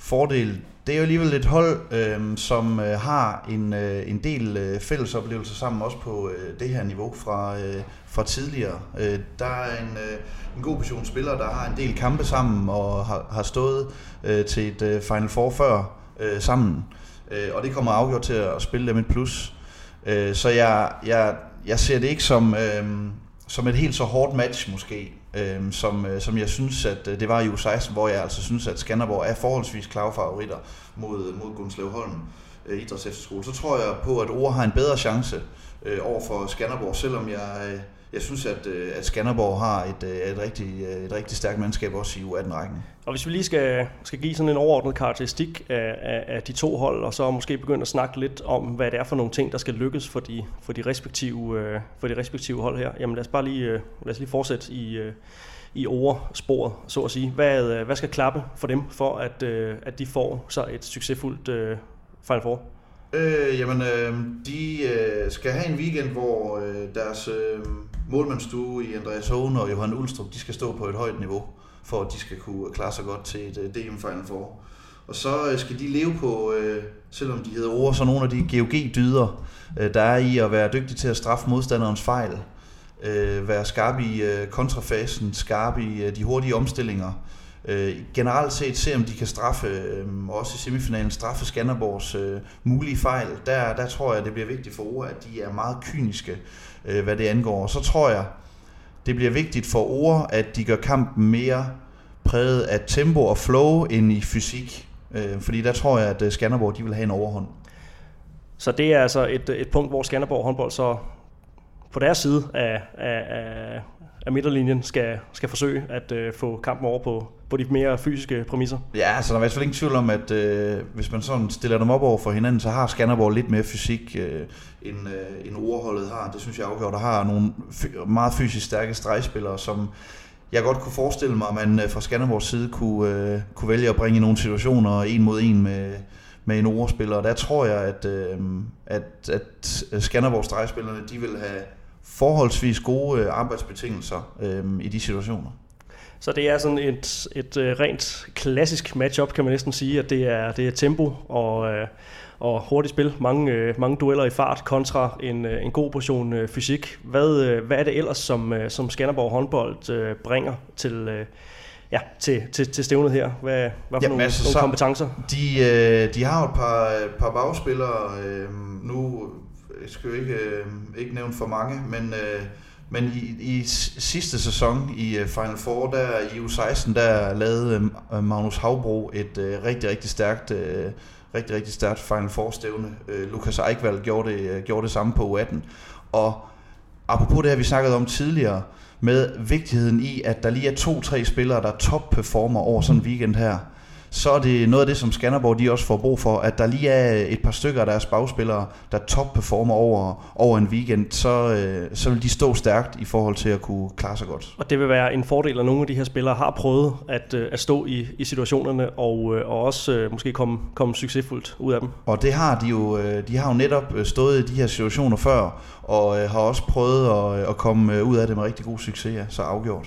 fordel. Det er jo alligevel et hold, øh, som øh, har en, øh, en del øh, fælles oplevelser sammen, også på øh, det her niveau fra, øh, fra tidligere. Øh, der er en, øh, en god portion spillere, der har en del kampe sammen og har, har stået øh, til et øh, Final Four før øh, sammen. Øh, og det kommer afgjort til at spille dem et plus. Øh, så jeg, jeg, jeg ser det ikke som, øh, som et helt så hårdt match måske. Øhm, som, øh, som jeg synes, at øh, det var i U seksten, hvor jeg altså synes, at Skanderborg er forholdsvis klare favoritter mod, mod Gunslev Holm øh, Idræts Efterskole. Så tror jeg på, at Ore har en bedre chance øh, over for Skanderborg, selvom jeg, øh, jeg synes, at, øh, at Skanderborg har et, øh, et, rigtig, øh, et rigtig stærkt mandskab også i U atten-rækken. Og hvis vi lige skal, skal give sådan en overordnet karakteristik af, af, af de to hold, og så måske begynde at snakke lidt om, hvad det er for nogle ting, der skal lykkes for de, for de, respektive, øh, for de respektive hold her. Jamen lad os bare lige, øh, lad os lige fortsætte i, øh, i oversporet, så at sige. Hvad, øh, hvad skal klappe for dem, for at, øh, at de får så et succesfuldt øh, Final Four? Øh, jamen, øh, de øh, skal have en weekend, hvor øh, deres øh, målmandsstue i Andreas Håhn og Johan Ulstrup, de skal stå på et højt niveau, for at de skal kunne klare sig godt til et D M Final Four. Og så skal de leve på, øh, selvom de hedder Ore, så nogle af de G O G-dyder, øh, der er i at være dygtig til at straffe modstanderens fejl, øh, være skarp i øh, kontrafasen, skarp i øh, de hurtige omstillinger. Øh, generelt set se, om de kan straffe, øh, også i semifinalen, straffe Skanderborgs øh, mulige fejl. Der, der tror jeg, det bliver vigtigt for Ore, at de er meget kyniske, øh, hvad det angår. Og så tror jeg, det bliver vigtigt for Ore, at de gør kampen mere præget af tempo og flow end i fysik. Øh, fordi der tror jeg, at Skanderborg de vil have en overhånd. Så det er altså et, et punkt, hvor Skanderborg håndbold så på deres side af, af, af midterlinjen skal, skal forsøge at øh, få kampen over på, på de mere fysiske præmisser. Ja, altså der er i hvert fald ingen tvivl om, at øh, hvis man sådan stiller dem op over for hinanden, så har Skanderborg lidt mere fysik, øh, end, øh, end Ore-holdet har. Det synes jeg afgør, der har nogle f- meget fysisk stærke stregspillere, som jeg godt kunne forestille mig, at man fra Skanderborgs side kunne, øh, kunne vælge at bringe nogle situationer en mod en med, med en ordspiller. Og der tror jeg, at, øh, at, at Skanderborgs drejespillerne, de vil have forholdsvis gode arbejdsbetingelser øh, i de situationer. Så det er sådan et, et, et rent klassisk matchup, kan man næsten sige, at det er, det er tempo og, og hurtigt spil. Mange, mange dueller i fart kontra en, en god portion fysik. Hvad, hvad er det ellers, som, som Skanderborg håndbold bringer til, ja, til, til, til stævnet her? Hvad, hvad for ja, nogle, altså, nogle kompetencer? De, de har jo et par, par bagspillere. Nu skal jeg ikke, ikke nævne for mange, men... Men i, i sidste sæson i Final Four, der i U seksten, der lavede Magnus Havbro et øh, rigtig, rigtig stærkt, øh, rigtig, rigtig stærkt Final Four-stævne. Øh, Lucas Ekvall gjorde det, gjorde det samme på U atten. Og apropos det her, vi snakkede om tidligere, med vigtigheden i, at der lige er to-tre spillere, der top-performer over sådan en weekend her, så er det noget af det, som Skanderborg de også får brug for, at der lige er et par stykker af deres bagspillere, der top-performer over, over en weekend, så, øh, så vil de stå stærkt i forhold til at kunne klare sig godt. Og det vil være en fordel, at nogle af de her spillere har prøvet at, øh, at stå i, i situationerne og, øh, og også øh, måske komme, komme succesfuldt ud af dem. Og det har de jo, øh, de har jo netop stået i de her situationer før, og øh, har også prøvet at, at komme ud af det med rigtig god succes, ja, så afgjort.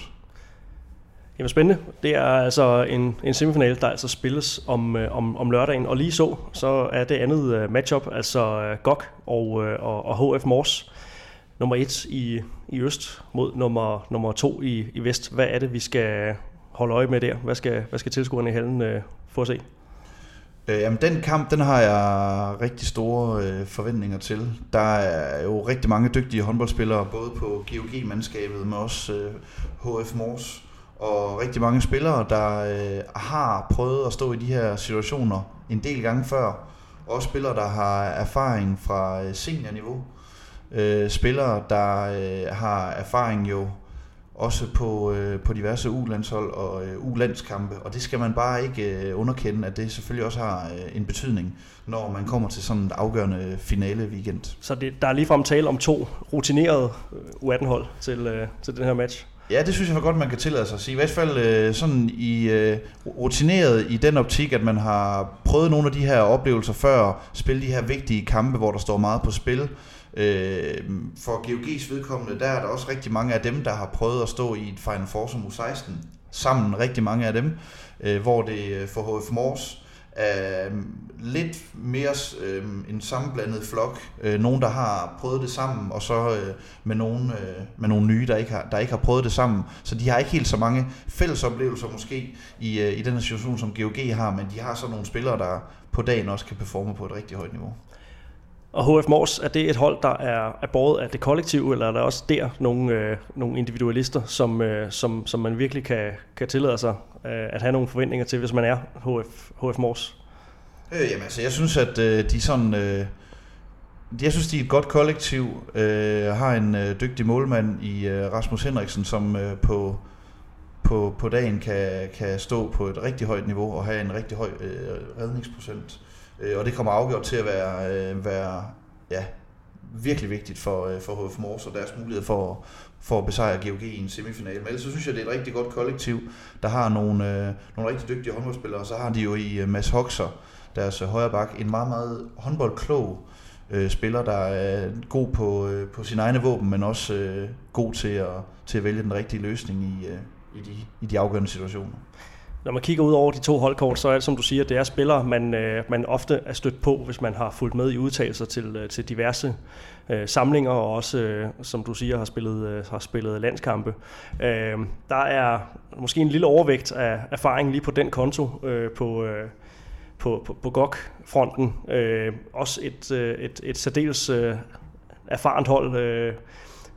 Jamen spændende. Det er altså en, en semifinale, der altså spilles om, om, om lørdagen. Og lige så, så er det andet matchup, altså G O G og, og, og H F. Mors. Nummer et i, i øst mod nummer, nummer to i, i vest. Hvad er det, vi skal holde øje med der? Hvad skal, hvad skal tilskuerne i hallen øh, få at se? Øh, jamen den kamp, den har jeg rigtig store øh, forventninger til. Der er jo rigtig mange dygtige håndboldspillere, både på G O G-mandskabet, men også øh, H F. Mors. Og rigtig mange spillere, der øh, har prøvet at stå i de her situationer en del gange før. Også spillere, der har erfaring fra øh, seniorniveau. Øh, spillere, der øh, har erfaring jo også på, øh, på diverse U-landshold og øh, U-landskampe. Og det skal man bare ikke øh, underkende, at det selvfølgelig også har øh, en betydning, når man kommer til sådan et afgørende finale weekend. Så det, der er ligefrem tale om to rutinerede U atten-hold til, øh, til den her match? Ja, det synes jeg godt, man kan tillade sig at sige. I hvert fald øh, sådan i, øh, rutineret i den optik, at man har prøvet nogle af de her oplevelser før, spille de her vigtige kampe, hvor der står meget på spil. Øh, for G O G's vedkommende, der er der også rigtig mange af dem, der har prøvet at stå i et Final Four som U seksten. Sammen rigtig mange af dem, øh, hvor det for H F. Mors er lidt mere øh, en sammenblandet flok. Øh, nogen, der har prøvet det sammen, og så øh, med, nogen, øh, med nogle nye, der ikke, har, der ikke har prøvet det sammen. Så de har ikke helt så mange fælles oplevelser måske i, øh, i den her situation, som G O G har, men de har så nogle spillere, der på dagen også kan performe på et rigtig højt niveau. Og H F. Mors, er det et hold, der er, er båret af det kollektive, eller er der også der nogle, øh, nogle individualister, som, øh, som, som man virkelig kan, kan tillade sig øh, at have nogle forventninger til, hvis man er H F. H F. Mors? Øh, jamen altså, jeg synes, at øh, de sådan... Øh, jeg synes, de er et godt kollektiv. Øh, har en øh, dygtig målmand i øh, Rasmus Henriksen, som øh, på, på, på dagen kan, kan stå på et rigtig højt niveau og have en rigtig høj øh, redningsprocent. Og det kommer afgjort til at være, være ja, virkelig vigtigt for, for H F. Mors og deres mulighed for, for at besejre G O G i en semifinale. Men ellers så synes jeg, det er et rigtig godt kollektiv, der har nogle, nogle rigtig dygtige håndboldspillere. Og så har de jo i Mads Hoxer, deres højre bak, en meget, meget håndboldklog spiller, der er god på, på sine egne våben, men også god til at, til at vælge den rigtige løsning i, i, de, i de afgørende situationer. Når man kigger ud over de to holdkort, så er det, som du siger, det er spillere, man, man ofte er stødt på, hvis man har fulgt med i udtalelser til, til diverse øh, samlinger, og også, øh, som du siger, har spillet, øh, har spillet landskampe. Øh, der er måske en lille overvægt af erfaring lige på den konto øh, på, øh, på, på, på G O G-fronten. Øh, også et, øh, et, et særdeles øh, erfarent hold øh,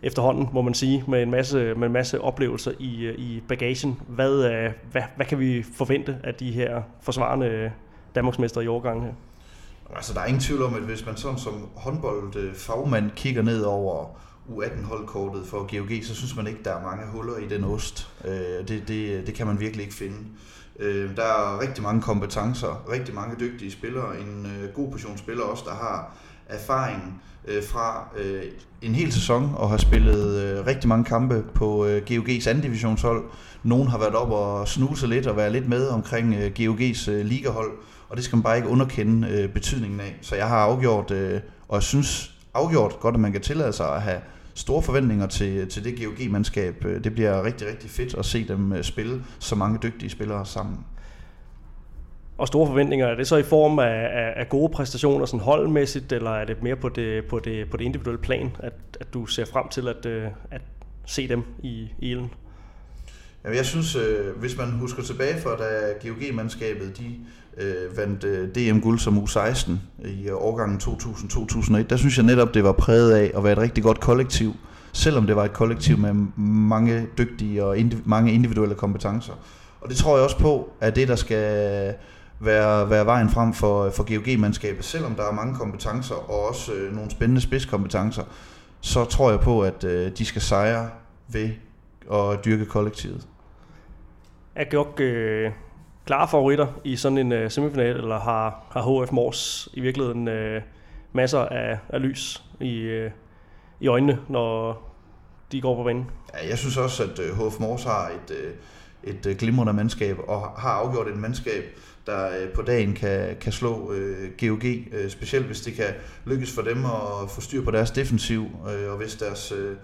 efterhånden, må man sige, med en masse, med en masse oplevelser i, i bagagen. Hvad, hvad, hvad kan vi forvente af de her forsvarende Danmarksmester i årgangen her? Altså, der er ingen tvivl om, at hvis man sådan som håndboldfagmand kigger ned over U atten-holdkortet for G O G, så synes man ikke, der er mange huller i den ost. Det, det, det kan man virkelig ikke finde. Øh, der er rigtig mange kompetencer, rigtig mange dygtige spillere, en øh, god portion spillere også, der har erfaring øh, fra øh, en hel sæson og har spillet øh, rigtig mange kampe på øh, G O G's anden divisionshold. Nogen har været op og snuse lidt og været lidt med omkring øh, G O G's øh, ligahold, og det skal man bare ikke underkende øh, betydningen af. Så jeg har afgjort, øh, og jeg synes afgjort godt, at man kan tillade sig at have store forventninger til, til det G O G-mandskab. Det bliver rigtig, rigtig fedt at se dem spille så mange dygtige spillere sammen. Og store forventninger, er det så i form af, af, af gode præstationer sådan holdmæssigt, eller er det mere på det, på det, på det individuelle plan, at, at du ser frem til at, at se dem i elen? Jamen, jeg synes, hvis man husker tilbage fra, da G O G-mandskabet de øh, vandt D M-guld som U seksten i årgangen to tusind til to tusind og et, der synes jeg netop, det var præget af at være et rigtig godt kollektiv, selvom det var et kollektiv med mange dygtige og indiv- mange individuelle kompetencer. Og det tror jeg også på, at det, der skal være, være vejen frem for, for G O G-mandskabet, selvom der er mange kompetencer og også øh, nogle spændende spidskompetencer, så tror jeg på, at øh, de skal sejre ved at dyrke kollektivet. Er G O G øh, klare favoritter i sådan en øh, semifinal, eller har, har H F. Mors i virkeligheden øh, masser af, af lys i, øh, i øjnene, når de går på banen? Ja, jeg synes også, at øh, H F. Mors har et, øh, et øh, glimrende mandskab, og har afgjort et mandskab, der øh, på dagen kan, kan slå øh, G O G, øh, specielt hvis det kan lykkes for dem at få styr på deres defensiv, øh, og hvis deres... Øh,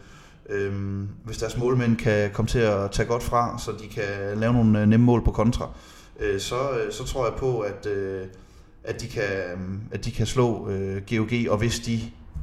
Øhm, hvis deres målmænd kan komme til at tage godt fra, så de kan lave nogle nemme mål på kontra, øh, så, så tror jeg på, at, øh, at, de, kan, at de kan slå øh, G O G, og hvis de,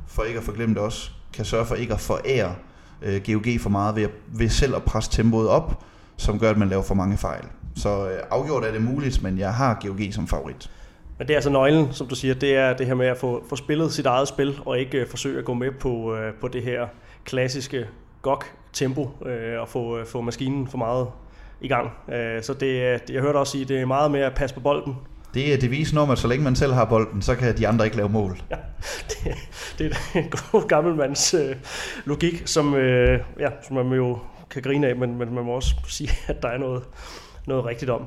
for ikke at forglemme det også, kan sørge for ikke at forære øh, G O G for meget ved, at, ved selv at presse tempoet op, som gør, at man laver for mange fejl. Så øh, afgjort er det muligt, men jeg har G O G som favorit. Men det er altså nøglen, som du siger, det er det her med at få, få spillet sit eget spil, og ikke øh, forsøge at gå med på, øh, på det her klassiske G O G-tempo øh, og få, få maskinen for meget i gang. Øh, så det, jeg hørte også sige, det er meget mere at passe på bolden. Det er devisen om, at så længe man selv har bolden, så kan de andre ikke lave mål. Ja, det, det er en god gammelmands øh, logik, som, øh, ja, som man jo kan grine af, men, men man må også sige, at der er noget, noget rigtigt om.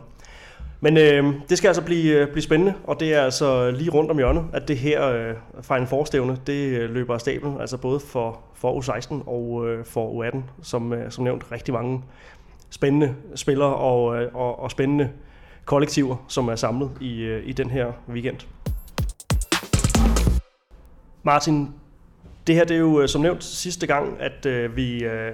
Men øh, det skal altså blive, blive spændende, og det er altså lige rundt om hjørnet, at det her øh, Final Four-stævne, det løber af stablen, altså både for, for U seksten og øh, for U atten, som, øh, som nævnt rigtig mange spændende spillere og, øh, og, og spændende kollektiver, som er samlet i, øh, i den her weekend. Martin, det her det er jo som nævnt sidste gang, at øh, vi... Øh,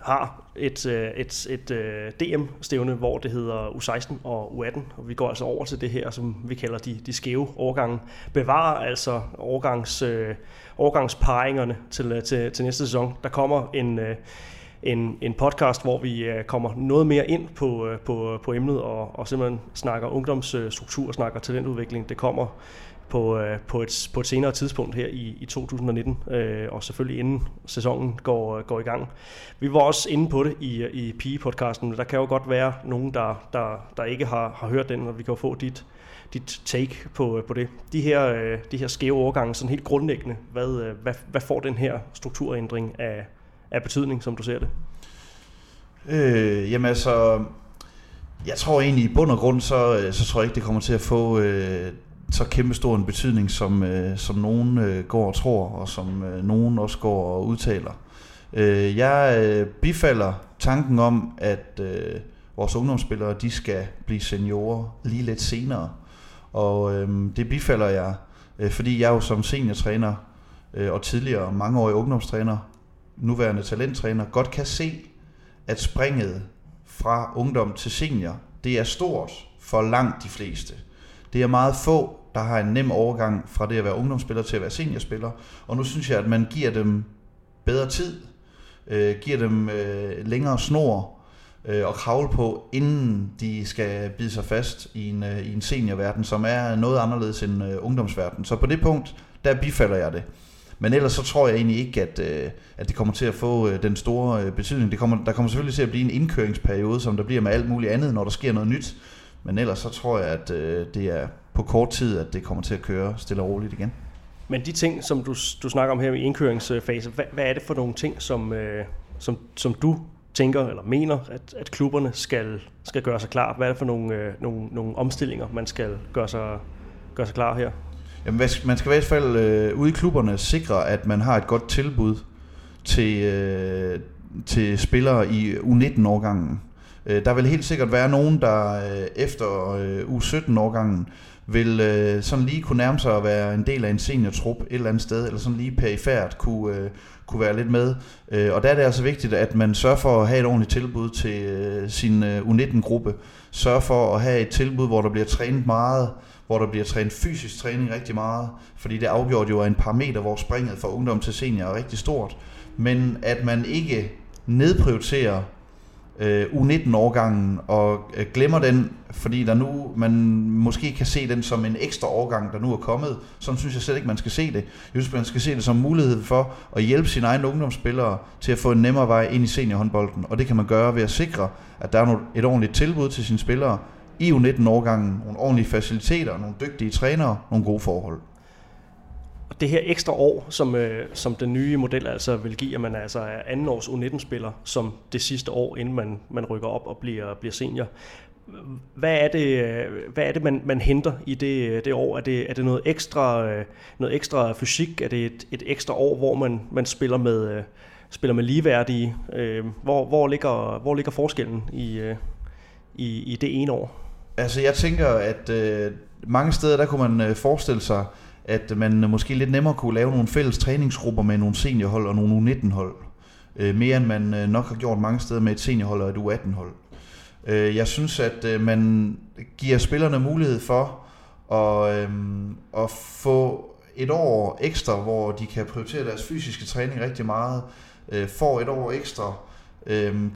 har et, et, et, et D M-stævne, hvor det hedder U seksten og U atten, og vi går altså over til det her, som vi kalder de, de skæve årgange. Bevarer altså årgangs, øh, årgangsparingerne til, til, til næste sæson. Der kommer en, øh, en, en podcast, hvor vi øh, kommer noget mere ind på, øh, på, på emnet, og, og simpelthen snakker ungdomsstruktur, snakker talentudvikling. Det kommer på, øh, på, et, på et senere tidspunkt her i, i to tusind nitten, øh, og selvfølgelig inden sæsonen går, går i gang. Vi var også inde på det i, i Pige-podcasten, der kan jo godt være nogen, der, der, der ikke har, har hørt den, og vi kan jo få dit, dit take på, på det. De her, øh, de her skæve overgange, sådan helt grundlæggende, hvad, øh, hvad, hvad får den her strukturændring af, af betydning, som du ser det? Øh, jamen altså, jeg tror egentlig i bund og grund, så, så tror jeg ikke, det kommer til at få... Øh, så kæmpestor en betydning, som, øh, som nogen øh, går og tror, og som øh, nogen også går og udtaler. Øh, jeg øh, bifalder tanken om, at øh, vores ungdomsspillere, de skal blive seniorer lige lidt senere. Og øh, det bifalder jeg, øh, fordi jeg jo som seniortræner øh, og tidligere mangeårig ungdomstræner, nuværende talenttræner, godt kan se, at springet fra ungdom til senior, det er stort for langt de fleste. Det er meget få, der har en nem overgang fra det at være ungdomsspiller til at være seniorspiller. Og nu synes jeg, at man giver dem bedre tid, øh, giver dem øh, længere snor øh, og kravle på, inden de skal bide sig fast i en, øh, i en seniorverden, som er noget anderledes end øh, ungdomsverden. Så på det punkt, der bifalder jeg det. Men ellers så tror jeg egentlig ikke, at, øh, at det kommer til at få øh, den store øh, betydning. Det kommer, der kommer selvfølgelig til at blive en indkøringsperiode, som der bliver med alt muligt andet, når der sker noget nyt. Men ellers så tror jeg, at øh, det er på kort tid, at det kommer til at køre stille og roligt igen. Men de ting, som du, du snakker om her i indkøringsfase, hvad, hvad er det for nogle ting, som, øh, som, som du tænker eller mener, at, at klubberne skal, skal gøre sig klar? Hvad er det for nogle, øh, nogle, nogle omstillinger, man skal gøre sig, gøre sig klar her? Jamen, man skal i hvert fald øh, ude i klubberne sikre, at man har et godt tilbud til, øh, til spillere i U nitten-årgangen. Øh, der vil helt sikkert være nogen, der øh, efter øh, U sytten-årgangen vil øh, sådan lige kunne nærme sig at være en del af en seniortrup et eller andet sted, eller sådan lige perifært kunne, øh, kunne være lidt med. Øh, og der er det altså vigtigt, at man sørger for at have et ordentligt tilbud til øh, sin øh, U nitten-gruppe. Sørger for at have et tilbud, hvor der bliver trænet meget, hvor der bliver trænet fysisk træning rigtig meget, fordi det afgjort jo er en parameter, hvor springet fra ungdom til senior er rigtig stort. Men at man ikke nedprioriterer U nitten-årgangen og glemmer den, fordi der nu, man måske kan se den som en ekstra årgang, der nu er kommet. Sådan synes jeg slet ikke, man skal se det. Jeg synes, man skal se det som mulighed for at hjælpe sine egne ungdomsspillere til at få en nemmere vej ind i seniorhåndbolden, og det kan man gøre ved at sikre, at der er et ordentligt tilbud til sine spillere i U nitten-årgangen, nogle ordentlige faciliteter, nogle dygtige trænere, nogle gode forhold. Det her ekstra år, som, øh, som den nye model altså vil give, at man altså er anden års U nitten-spiller som det sidste år, inden man, man rykker op og bliver, bliver senior. Hvad er det, hvad er det man, man henter i det, det år? Er det, er det noget, ekstra, øh, noget ekstra fysik? Er det et, et ekstra år, hvor man, man spiller, med, øh, spiller med ligeværdige? Øh, hvor, hvor, ligger, hvor ligger forskellen i, øh, i, i det ene år? Altså jeg tænker, at øh, mange steder der kunne man øh, forestille sig, at man måske lidt nemmere kunne lave nogle fælles træningsgrupper med nogle seniorhold og nogle U nitten-hold. Mere end man nok har gjort mange steder med et seniorhold og et U atten-hold. Jeg synes, at man giver spillerne mulighed for at, at få et år ekstra, hvor de kan prioritere deres fysiske træning rigtig meget. Får et år ekstra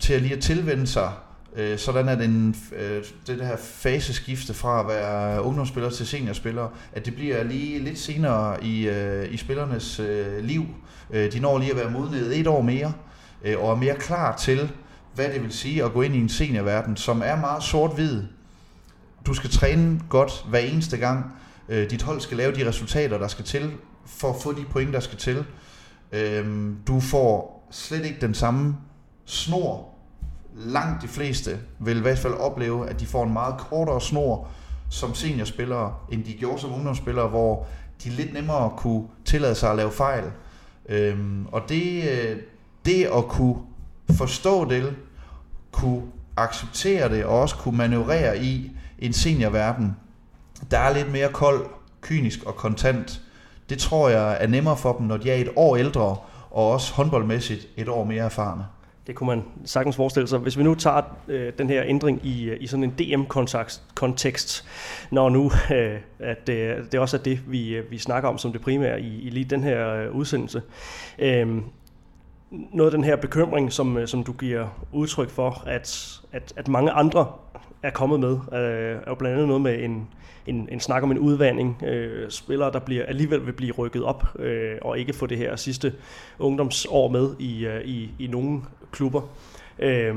til at lige at tilvende sig. Sådan at den, det her faseskifte fra at være ungdomsspiller til seniorspiller, at det bliver lige lidt senere i, i spillernes liv. De når lige at være modnet et år mere, og er mere klar til, hvad det vil sige at gå ind i en seniorverden, som er meget sort-hvid. Du skal træne godt hver eneste gang. Dit hold skal lave de resultater, der skal til, for at få de point, der skal til. Du får slet ikke den samme snor. Langt de fleste vil i hvert fald opleve, at de får en meget kortere snor som seniorspillere, end de gjorde som ungdomsspillere, hvor de lidt nemmere kunne tillade sig at lave fejl. Øhm, og det, det at kunne forstå det, kunne acceptere det, og også kunne manøvrere i en seniorverden, der er lidt mere kold, kynisk og kontant, det tror jeg er nemmere for dem, når de er et år ældre, og også håndboldmæssigt et år mere erfarne. Det kunne man sagtens forestille sig. Hvis vi nu tager øh, den her ændring i, i sådan en D M-kontekst, når nu øh, at øh, det også er det, vi, vi snakker om som det primære i, i lige den her øh, udsendelse. Øh, noget af den her bekymring, som, som du giver udtryk for, at, at, at mange andre er kommet med, øh, er jo blandt andet noget med en, en, en snak om en udvandring. Øh, spillere, der bliver, alligevel vil blive rykket op øh, og ikke få det her sidste ungdomsår med i, øh, i, i nogle klubber. Øh,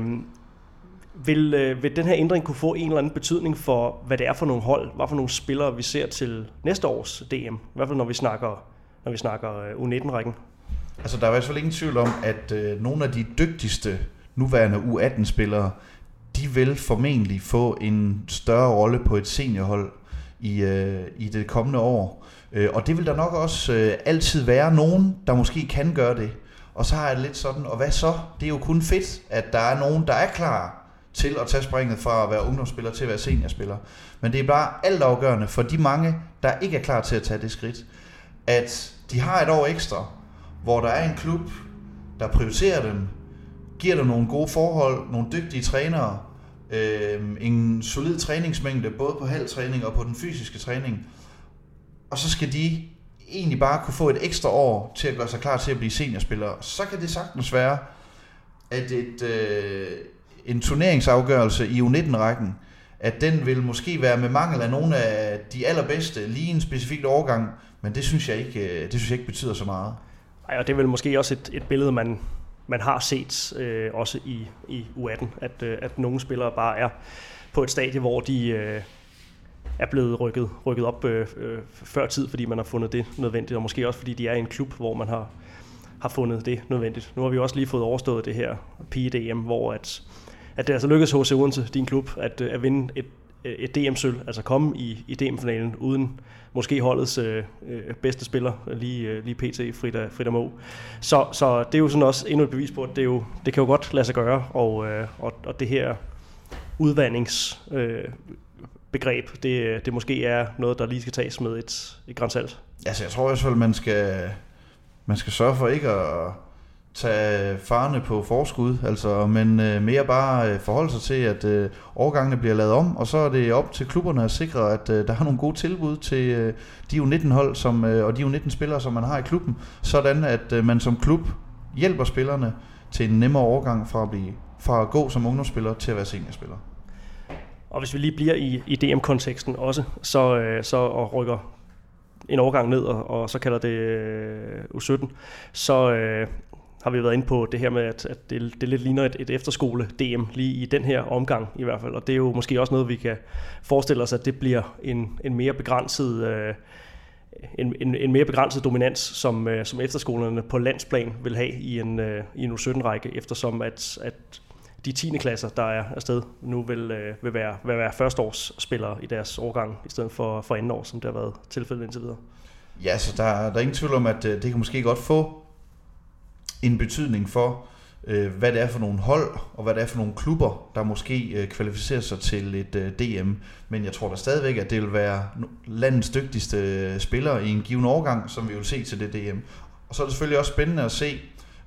vil, øh, vil den her ændring kunne få en eller anden betydning for, hvad det er for nogle hold, hvad for nogle spillere vi ser til næste års D M? I hvert fald når vi snakker, når vi snakker U nitten-rækken. Altså der er i hvert fald ingen tvivl om, at øh, nogle af de dygtigste nuværende U atten-spillere, de vil formentlig få en større rolle på et seniorhold i, øh, i det kommende år. Øh, og det vil der nok også øh, altid være nogen, der måske kan gøre det. Og så har jeg lidt sådan, og hvad så? Det er jo kun fedt, at der er nogen, der er klar til at tage springet fra at være ungdomsspiller til at være seniorspiller. Men det er bare altafgørende for de mange, der ikke er klar til at tage det skridt, at de har et år ekstra, hvor der er en klub, der prioriterer dem, giver dem nogle gode forhold, nogle dygtige trænere, øh, en solid træningsmængde, både på halvtræning og på den fysiske træning. Og så skal de egentlig bare kunne få et ekstra år til at gøre sig klar til at blive seniorspillere. Så kan det sagtens være, at et, øh, en turneringsafgørelse i U nitten-rækken, at den vil måske være med mangel af nogle af de allerbedste, lige en specifik årgang, men det synes jeg ikke, det synes jeg ikke betyder så meget. Ej, og det er vel måske også et, et billede, man... man har set øh, også i, i U atten, at, øh, at nogle spillere bare er på et stadie, hvor de øh, er blevet rykket, rykket op øh, øh, før tid, fordi man har fundet det nødvendigt, og måske også fordi de er i en klub, hvor man har, har fundet det nødvendigt. Nu har vi også lige fået overstået det her pige D M, hvor at, at det altså lykkedes H C. Odense, din klub, at, at vinde et, et D M-sølv, altså komme i, i D M-finalen uden måske holdets øh, bedste spiller, lige, lige P T, Frida, Frida Moe. Så, så det er jo sådan også endnu et bevis på, at det, jo, det kan jo godt lade sig gøre, og, øh, og, og det her udvandings... Øh, begreb, det, det måske er noget, der lige skal tages med et, et gran salt. Altså, jeg tror i hvert fald, man skal, man skal sørge for ikke at tage farerne på forskud, altså, men mere bare forholde sig til, at årgangene bliver lavet om, og så er det op til klubberne at sikre, at der er nogle gode tilbud til de U nitten-hold som, og de U nitten-spillere, som man har i klubben, sådan at man som klub hjælper spillerne til en nemmere overgang fra at, blive, fra at gå som ungdomsspiller til at være seniorspiller. Og hvis vi lige bliver i, i D M-konteksten også, så, øh, så og rykker en overgang ned, og, og så kalder det øh, U sytten, så øh, har vi været inde på det her med, at, at det, det lidt ligner et, et efterskole-D M lige i den her omgang i hvert fald. Og det er jo måske også noget, vi kan forestille os, at det bliver en, en mere begrænset... Øh, En, en, en mere begrænset dominans, som, øh, som efterskolerne på landsplan vil have i en, øh, i en U sytten-række, eftersom at, at de tiende klasser, der er afsted, nu vil, øh, vil, være, vil være førsteårsspillere i deres årgang, i stedet for, for anden år, som det har været tilfældet indtil videre. Ja, så der, der er ingen tvivl om, at det kan måske godt få en betydning for, øh, hvad det er for nogle hold, og hvad det er for nogle klubber, der måske øh, kvalificerer sig til et øh, D M. Men jeg tror da stadigvæk, at det vil være landets dygtigste spillere i en given årgang, som vi vil se til det D M. Og så er det selvfølgelig også spændende at se,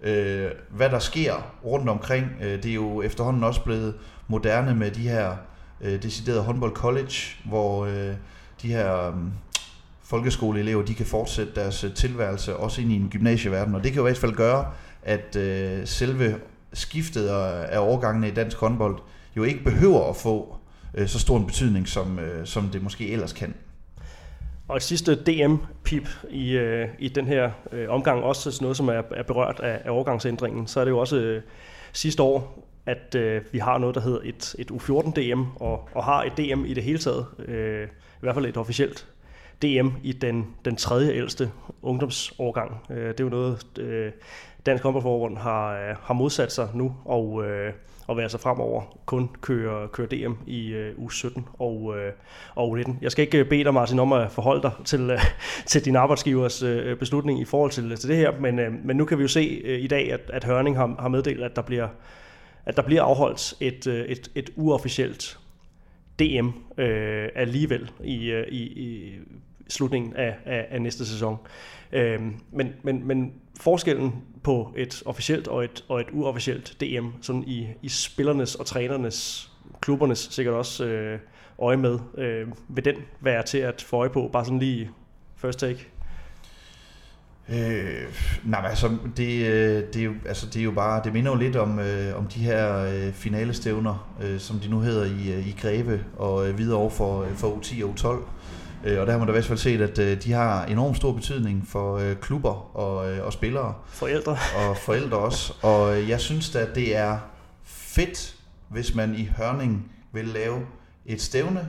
Øh, hvad der sker rundt omkring. Øh, det er jo efterhånden også blevet moderne med de her øh, deciderede håndbold college, hvor øh, de her øh, folkeskoleelever, de kan fortsætte deres øh, tilværelse også ind i en gymnasieverden, og det kan jo i hvert fald gøre, at øh, selve skiftet af overgangene i dansk håndbold jo ikke behøver at få øh, så stor en betydning, som, øh, som det måske ellers kan. Og et sidste D M-pip i, øh, i den her øh, omgang, også noget, som er, er berørt af, af overgangsændringen, så er det jo også øh, sidste år, at øh, vi har noget, der hedder et, et U fjorten D M, og, og har et D M i det hele taget, øh, i hvert fald et officielt D M i den, den tredje ældste ungdomsårgang. Øh, det er jo noget, øh, Dansk Kompereforbund har, øh, har modsat sig nu, og... Øh, og vil altså fremover kun køre, køre D M i øh, U sytten og, øh, og U nitten. Jeg skal ikke bede dig, Martin, om at forholde dig til, øh, til din arbejdsgivers øh, beslutning i forhold til, til det her, men, øh, men nu kan vi jo se øh, i dag, at, at Hørning har, har meddelt, at der bliver, at der bliver afholdt et, øh, et, et uofficielt D M øh, alligevel i, øh, i, i slutningen af, af, af næste sæson. Øh, men, men, men forskellen på et officielt og et, og et uofficielt D M, sådan i, i spillernes og trænernes, klubbernes sikkert også øh, øje med, øh, vil den være til at få øje på? Bare sådan lige first take? Øh, nej, men altså det, det, altså, det er jo bare, det minder jo lidt om, øh, om de her øh, finalestævner, øh, som de nu hedder i, i Greve og øh, videre over for, for U ti og U tolv. Og der har man da i hvert fald set, at de har enormt stor betydning for klubber og, og spillere. Forældre. Og forældre også. Og jeg synes at det er fedt, hvis man i Hørning vil lave et stævne,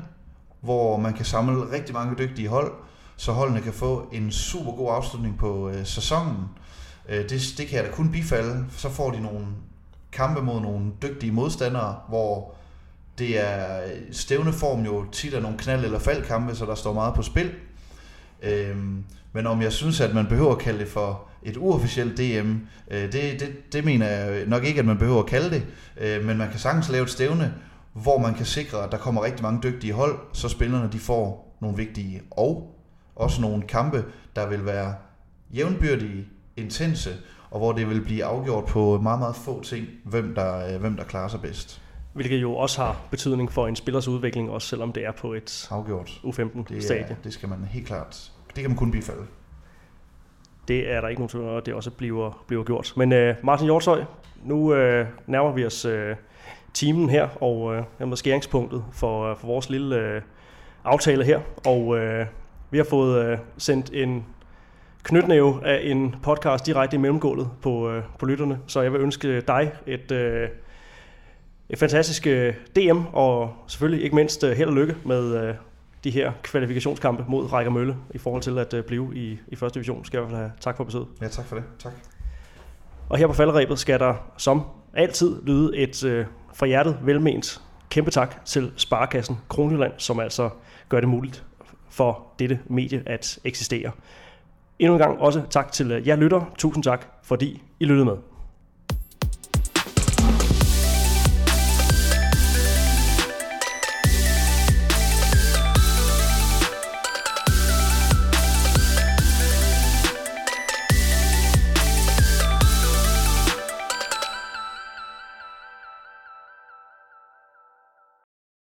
hvor man kan samle rigtig mange dygtige hold, så holdene kan få en super god afslutning på sæsonen. Det, det kan jeg da kun bifalde. Så får de nogle kampe mod nogle dygtige modstandere, hvor... Det er stævneform jo tit af nogle knald- eller faldkampe, så der står meget på spil. Øhm, men om jeg synes, at man behøver at kalde det for et uofficielt D M, øh, det, det, det mener jeg nok ikke, at man behøver at kalde det. Øh, men man kan sagtens lave et stævne, hvor man kan sikre, at der kommer rigtig mange dygtige hold, så spillerne de får nogle vigtige og også nogle kampe, der vil være jævnbyrdige, intense, og hvor det vil blive afgjort på meget, meget få ting, hvem der, hvem der klarer sig bedst. Hvilket jo også har betydning for en spillers udvikling, også selvom det er på et U femten-stadie. Det, det skal man helt klart. Det kan man kun bifalde. Det er der ikke nogen tvivl om, og det også bliver, bliver gjort. Men øh, Martin Hjortøj, nu øh, nærmer vi os øh, timen her, og øh, jamen, skæringspunktet for, øh, for vores lille øh, aftale her. Og øh, vi har fået øh, sendt en knytnæve af en podcast direkte i mellemgulvet på, øh, på lytterne. Så jeg vil ønske dig et... Øh, Et fantastisk D M, og selvfølgelig ikke mindst held og lykke med de her kvalifikationskampe mod Rækker Mølle i forhold til at blive i, i første division. Skal jeg i hvert fald have tak for besøget. Ja, tak for det. Tak. Og her på falderebet skal der som altid lyde et øh, fra hjertet velment kæmpe tak til Sparekassen Kronjylland, som altså gør det muligt for dette medie at eksistere. Endnu en gang også tak til jer lytter. Tusind tak, fordi I lyttede med.